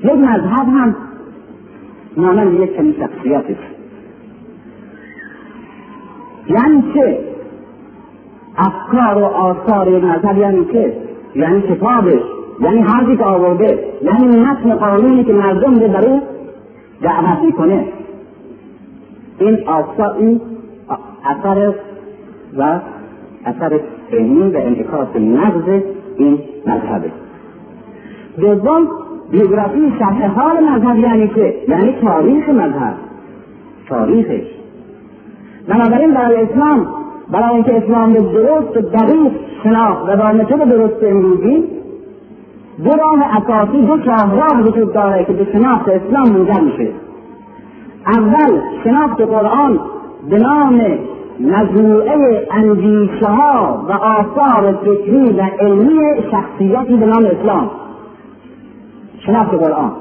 یک مذهب هم مانند یک چنین شخصیت است، یعنی که افکار و آثار یک مذهب یعنی که یعنی کتابش، یعنی هرچی که آورده، یعنی متن قانونی که مردم به برای دعوت میکنه، این آثار و اثر فهمی و انعکاس مغز این مذهبه. دوم، بیوگرافی شرح حال مذهب یعنی که یعنی تاریخ مذهب، تاریخش. بنابراین برای اسلام، برای اینکه اسلام به درست و دقیق شناخت و با متد درست امروزی دو راه اساسی، دو شاهراه وجود داره که به شناخت اسلام منجر میشه. اول، شناخت قرآن به نام مجموعه اندیشه ها و آثار فکری و علمی شخصیتی به نام اسلام، شناخت قرآن.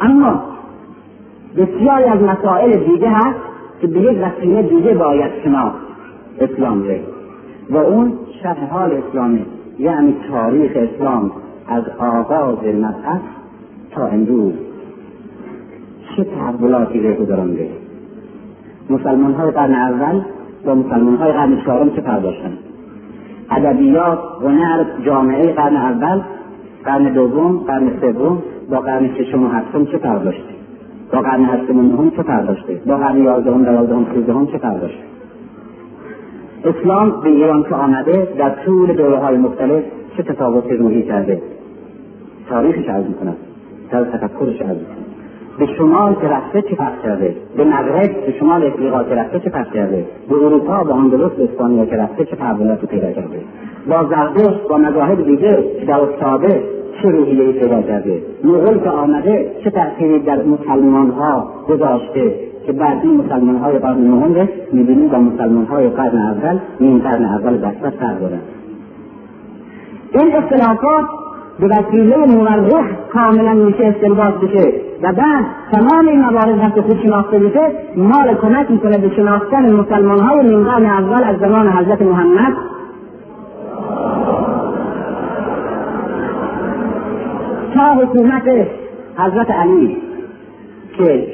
اما بسیاری از مسائل دیگه هست که به یک وسیله دیگه باید شناخت اسلام ره، و اون شرح حال اسلامی، یعنی تاریخ اسلام از آغاز مبعث تا امروز چه تحولاتی ره گذرانده، مسلمان های قرن اول و مسلمان های قرن چهارم چه فرق داشتند، ادبیات، هنر، جامعه قرن اول، قرن دوم، قرن سوم با قرن ششم و هفتم چه فرق داشته، با قرن هفتم و نهم چه فرق داشته، با قرن یازدهم، دوازدهم، سیزدهم چه فرق داشته. اسلام به ایران که آمده در طول دوره‌های مختلف چه تفاوتی روحی کرده، تاریخش عرض می‌کند، طرز تفکرش عرض می‌کند. به شمال که رفته چه فرق کرده، به مغرب، به شمال افریقا که رفته چه فرق کرده، به اروپا، به اندلس، به اسپانیا که رفته چه تحولاتی پیدا کرده، با زرتشت، با مذاهب دیگه در اصطابه چه روحیه‌ای پیدا کرده، مغول که آمده چه تأثیری در مسلمان‌ها گذاشته که بعد این مسلمان‌های قرن نهم رو می‌بینیم با مسلمان‌های قرن اول، نیم قرن اول بسیار فرق دارند. این اختلافات به وسیله مورخ کاملا میشه استنباط بشه و بعد تمام این مبارز هم که خود شناخته بشه مال کمک میکنه به شناختن مسلمان های نیم قرن اول از زمان حضرت محمد تا حکومت حضرت علی که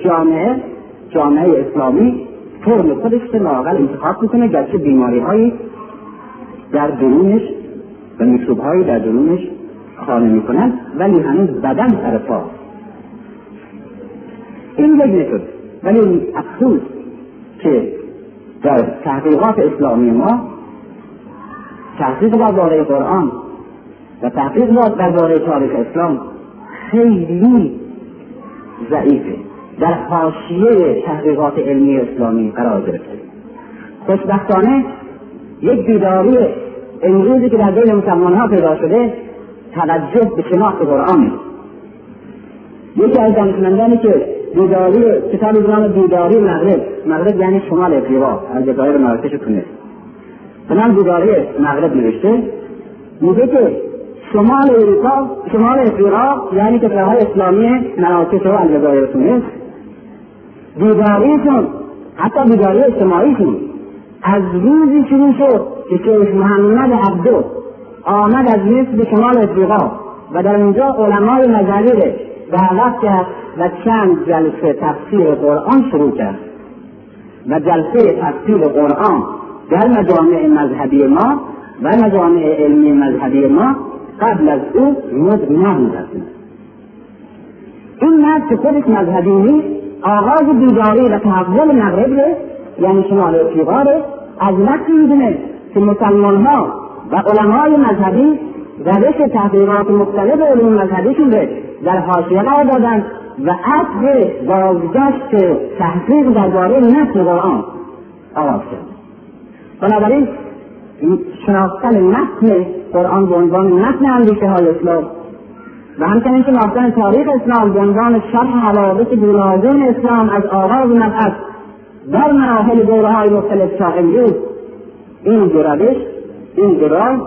جامعه اسلامی فرم خودش که لااقل انتخاب میکنه، گرچه بیماری هایی در درونش و میکروب هایی در درونش خانه می کنند، ولی هنوز بدن سرپا. این یک نکته، ولی افسوس که در تحقیقات اسلامی ما تحقیق درباره قرآن و تحقیق درباره تاریخ اسلام خیلی ضعیفه، در حاشیه تحقیقات علمی اسلامی قرار گرفته. خوشبختانه یک بیداری امروزی که در دل مسلمان‌ها پیدا شده توجه به شناخت قرآن. یکی از دانشمندانی که کتاب نام بیداری مغرب یعنی شمال افریقا، از جزایر مراکش و تونس، به نام بیداری مغرب نوشته، میگه که شمال افریقا یعنی کشورهای اسلامی مراکش و الجزایر و تونس بیداریشون، حتی بیداری اجتماعیشون از روزی شروع شد که شیخ محمد عبدو آمد از مصر به شمال افریقا و در اونجا علمای مذاهب دعوت کرد و چند جلسه تفسیر قرآن شروع کرد و جلسه تفسیر قرآن در مجامع مذهبی ما و مجامع علمی مذهبی ما قبل از او مدمن بود. این مرد که خودش مذهبی نیست، آغاز بیداری و تحول مغرب ره یعنی شمال افریقا ره از وقتی میدونه که مسلمان ها و علمای مذهبی روش تحقیقات مختلف علوم مذهبیشون رو در حاشیه قرار دادن و اصل بازگشت تحقیق درباره متن قرآن آغاز شد. بنابراین شناختن متن قرآن به عنوان متن اندیشه‌های اسلام و همچنین شناختن تاریخ اسلام به عنوان شرح حوادث گوناگون اسلام از آغاز مبعث در مراحل دوره‌های مختلف تا امروز، این دو روش، این دوران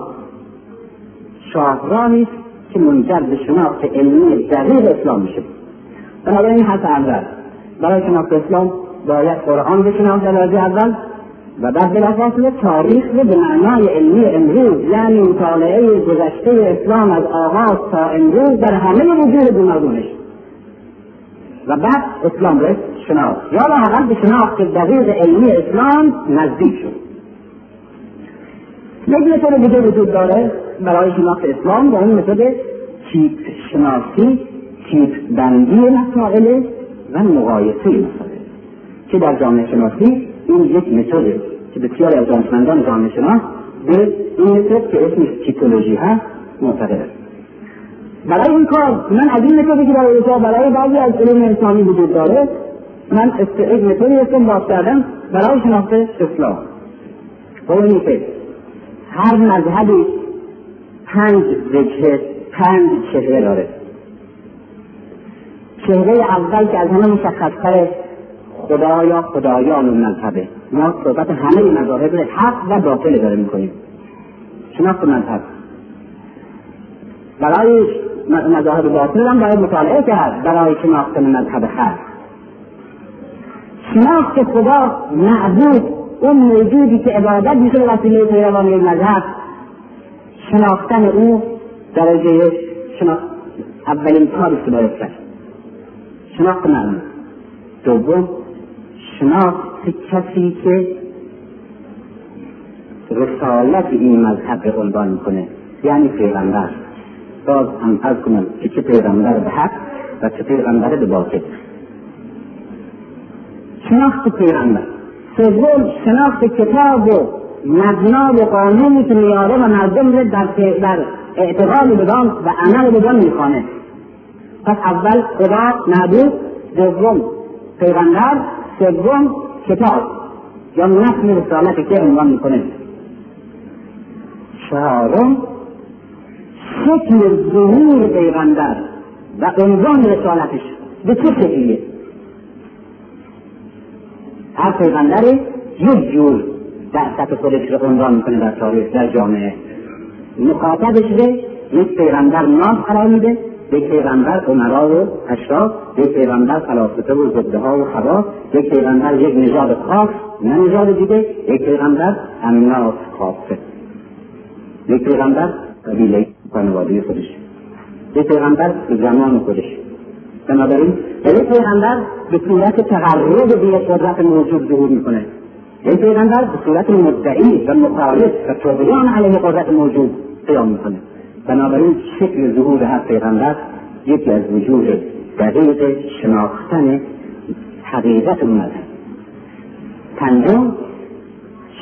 شاهراهی است که منجر به شناخت علمی دقیق اسلام میشه. بنابراین حرف اول برای شناخت اسلام باید قرآن بشناخت در درجه اول و بعد بلافاصله تاریخ به معنای علمی امروز، یعنی مطالعه گذشته اسلام از آغاز تا امروز در همه وجوه گوناگونش، و بعد اسلام را شناخت یا لااقل به شناخت دقیق علمی اسلام نزدیک شد. یک متد دیگه وجود داره برای شناخت اسلام و اون متد تیپ شناسی، تیپ بندی مسائل و مقایسه مسائل که در جامعه شناسی این یک متده که بسیاری از دانشمندان جامعه شناس به این متد که اسمش تیپولوژی هست معتقد است. برای این کار من از این متدی که برای بعضی از علوم انسانی وجود داره من استعداد متدی استنباط کردم برای شناخت اسلام. اون هر مذهبی 5 وجهه، 5 چهره داره. چهره اول که از همه مشخص‌تر خدا یا خدایان مذهبه. ما صحبت همه مذاهب حق و باطل داره میکنیم. شناخت مذهب. برای مذاهب باطل هم باید مطالعه کرد برای شناخت مذهب حق. شناخت خدا معبود، اون موجودی که عبادت میشه به وسیله پیروانی مذهب، شناختن او درجه اولین کاری که باید کرد، شناخت معلوم. دوم، شناخت کسی که رسالت این مذهب به عنوان میکنه، یعنی پیغمبر. باز هم از کنم که چه پیغمبر به حق و چه پیغمبر به باطل. شناخت پیغمبر. سوم، شناخت کتاب و مبنا و قانونی که میاره و مردم رو در اعتقاد بدان و عمل بدان میخوانه. پس اول خدا معبود، دوم پیغمبر، سوم کتاب یا متن رسالت که عنوان میکنه. چهارم، شکل ظهور پیغمبر و عنوان رسالتش به چه شکلیه. هر پیغمبری یک جور در سطح خودش رو عنوان میکنه در تاریخ، در جامعه. مخاطبش به یک پیغمبر ناز قرار میده، یک پیغمبر امرا و اشراف، یک پیغمبر فلاسفه و زبده ها و خواص، یک پیغمبر یک نژاد خاص نه نژاد دیگه، یک پیغمبر امناس خاصه، یک پیغمبر قبیله خانواده خودش، یک پیغمبر زمان خودش. بنابراین یک پیغمبر به صورت تقرب به یک قدرت موجود ظهور میکنه، یک پیغمبر به صورت مدعی و مخالف و طغیان علیه قدرت موجود قیام میکنه. بنابراین شکل ظهور هر پیغمبر یکی از وجوه دقیق شناختن حقیقت مذهب. پنجم،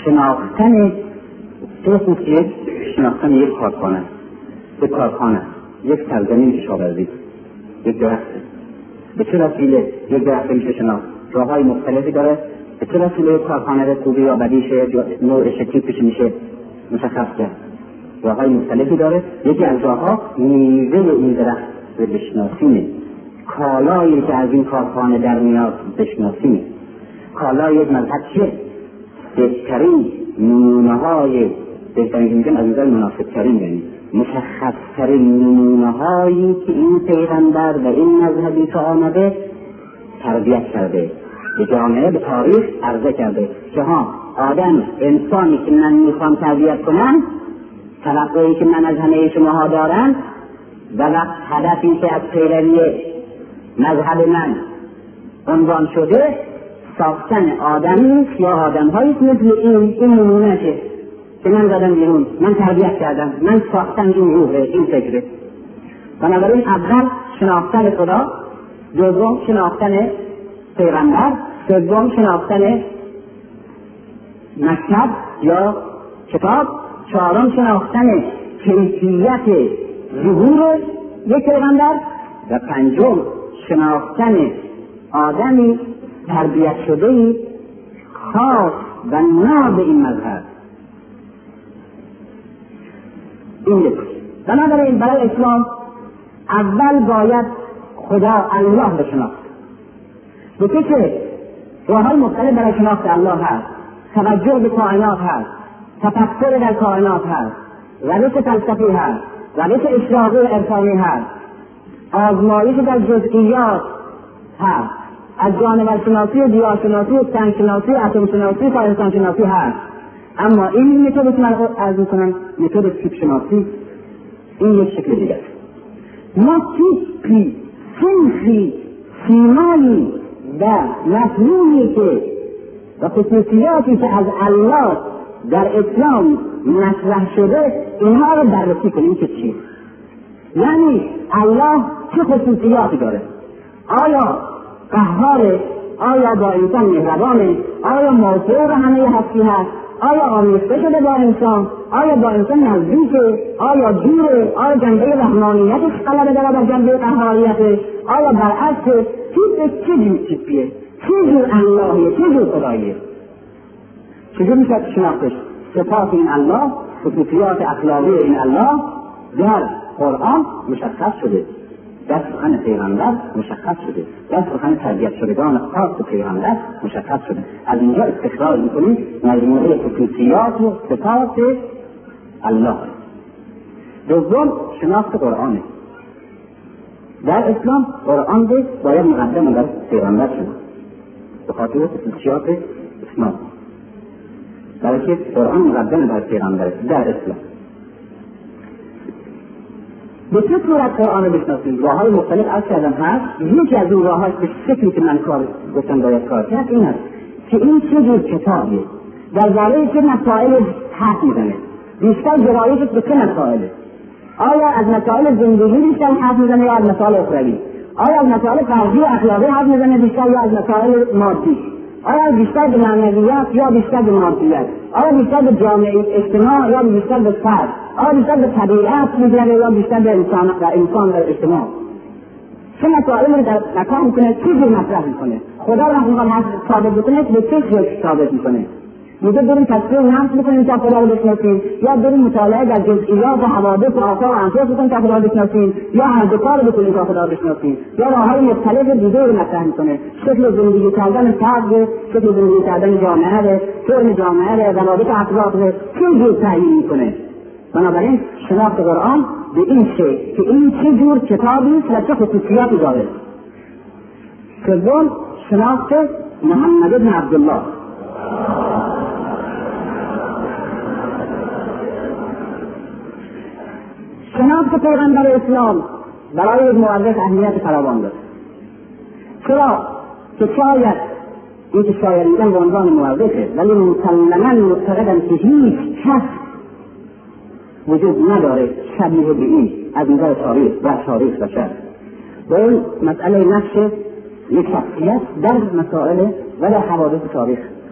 شناختن دوست که شناختن یک کارخانه، یک کارخانه، یک سرزمین کشاورزی، یک درخت. به چه وسیله یک درخت میشه شناخت؟ راههای مختلفی داره. به چه وسیله یک کارخانه به خوبی یا بدیش یا نوعش تیپش میشه مشخص کرد؟ راههای مختلفی داره. یکی از راهها میوه این درخت به بشناسینه، کالایی که از این کارخانه در میاد بشناسینه. کالای یک مذهب چیه؟ بهترین نمونههای، بهترین که میگم از نظر مناسبترین، یعنی مشخصترین نمونه‌هایی که این پیغمبر و این مذهبی که آمده تربیت کرده، به جامعه، به تاریخ عرضه کرده که ها آدم، انسانی که من میخوام تربیت کنم، توقعی که من از همه شماها دارم و وقت هدفی که از پیروی مذهب من عنوان شده ساختن آدمی یا آدم‌هایی مثل این نمونه‌شه که من زدم بیرون، من تربیت کردم، من ساختم این روحه، این فکره. بنابراین اول شناختن خدا، دوم شناختن پیغمبر، سوم شناختن مکتب یا کتاب، چهارم شناختن کیفیت ظهور یک پیغمبر، و پنجم شناختن آدمی تربیت شدهی خاص و ناب این مذهب. بنابراین برای اسلام اول باید خدا الله را شناخت. به که راههای مختلف برای شناخت الله هست، توجه به کائنات هست، تفکر در کائنات هست، روش فلسفی هست، روش اشراقی و ارفانی هست، آزمایش در جزئیات هست، از جانورشناسی و دیارشناسی و سنگشناسی و اتمشناسی و خارستانشناسی هست. اما این متد که من عرض میکنم متد تیپ شناسی، این یک شکل دیگر است. ما تیپی، صنفی، سیمایی و مفهومی که و خصوصیاتی که از الله در اسلام مطرح شده اینها رو بررسی کنیم که چیه، یعنی الله چه خصوصیاتی داره، آیا قهاره، آیا با انسان مهربانه، آیا موسع به همه هستی هست، آیا آمیخته شده با انسان، آیا با انسان نزدیکه، آیا دوره، آیا جنبه رحمانیتش غلبه داره بر جنبه قهاریتش، آیا برعکسه، چجور تیپیه، چجور اللهیه، چجور خداییه، چجور میشه شناختش؟ صفات این الله، خصوصیات اخلاقی این الله در قرآن مشخص شده، در سخن پیغمبر مشخص شده، در سخن تربیت شدگان خاص پیغمبر مشخص شده. از اینجا استخراج میکنیم مجموعه خصوصیات و صفات الله. دوم شناخت قرآنه. در اسلام قرآن باید مقدم در پیغمبر شده به خاطر خصوصیات اسلام، بلکه قرآن مقدم در پیغمبر در اسلام. به چه صورت قرآن رو بشناسیم؟ راه های مختلف از کردم هست. یکی از اون راه هاش به شکلی که من کار گفتم باید کار کرد این هست که این چه جور کتابیه، در باره چه مسائل حرف میزنه، بیشتر گرایشش به چه مسائله، آیا از مسائل زندگی بیشتر حرف میزنه یا از مسائل اخروی، آیا از مسائل فردی و اخلاقی حرف میزنه بیشتر یا از مسائل مادی، آیا بیشتر به معنویات یا بیشتر به مادیات، آیا بیشتر به جامعه اجتماع یا بیشتر به فرد، آیا بیشتر به طبیعت می‌گذره یا بیشتر به انسان و اجتماع، چه مسائل رو در مطرح میکنه، چه جور مطرح میکنه، خدا رو هم حرف ثابت میکنه به چه شکل ثابت میکنه، میگه بریم تصویر نقش بکنیم تا خدا رو بشناسیم، یا بریم مطالعه در جزئیات و حوادث و آثار و انفاس بکنیم تا خدا رو بشناسیم، یا هر دو کار بکنیم تا خدا رو بشناسیم، یا راههای مختلف دیگه رو مطرح میکنه، شکل زندگی کردن فرد، شکل زندگی کردن جامعه، فرم جامعه، روابط افراد چه جور تعیین میکنه. بنابراین شناخت قرآن به این شکل که این چه جور کتابی است و چه خصوصیاتی داره. سوم شناخت محمد بن عبدالله. شناخت پیغمبر اسلام برای یک مورد اهمیت فراوان دارد، چرا که شاید این که شاید میگن به عنوان مورده، ولی مسلماً معتقدم که هیچ کس وجود نداره شبیه به این از نظر تاریخ و تاریخ بشر و این مسئله نقش یک شخصیت در مسائل و در حوادث تاریخ.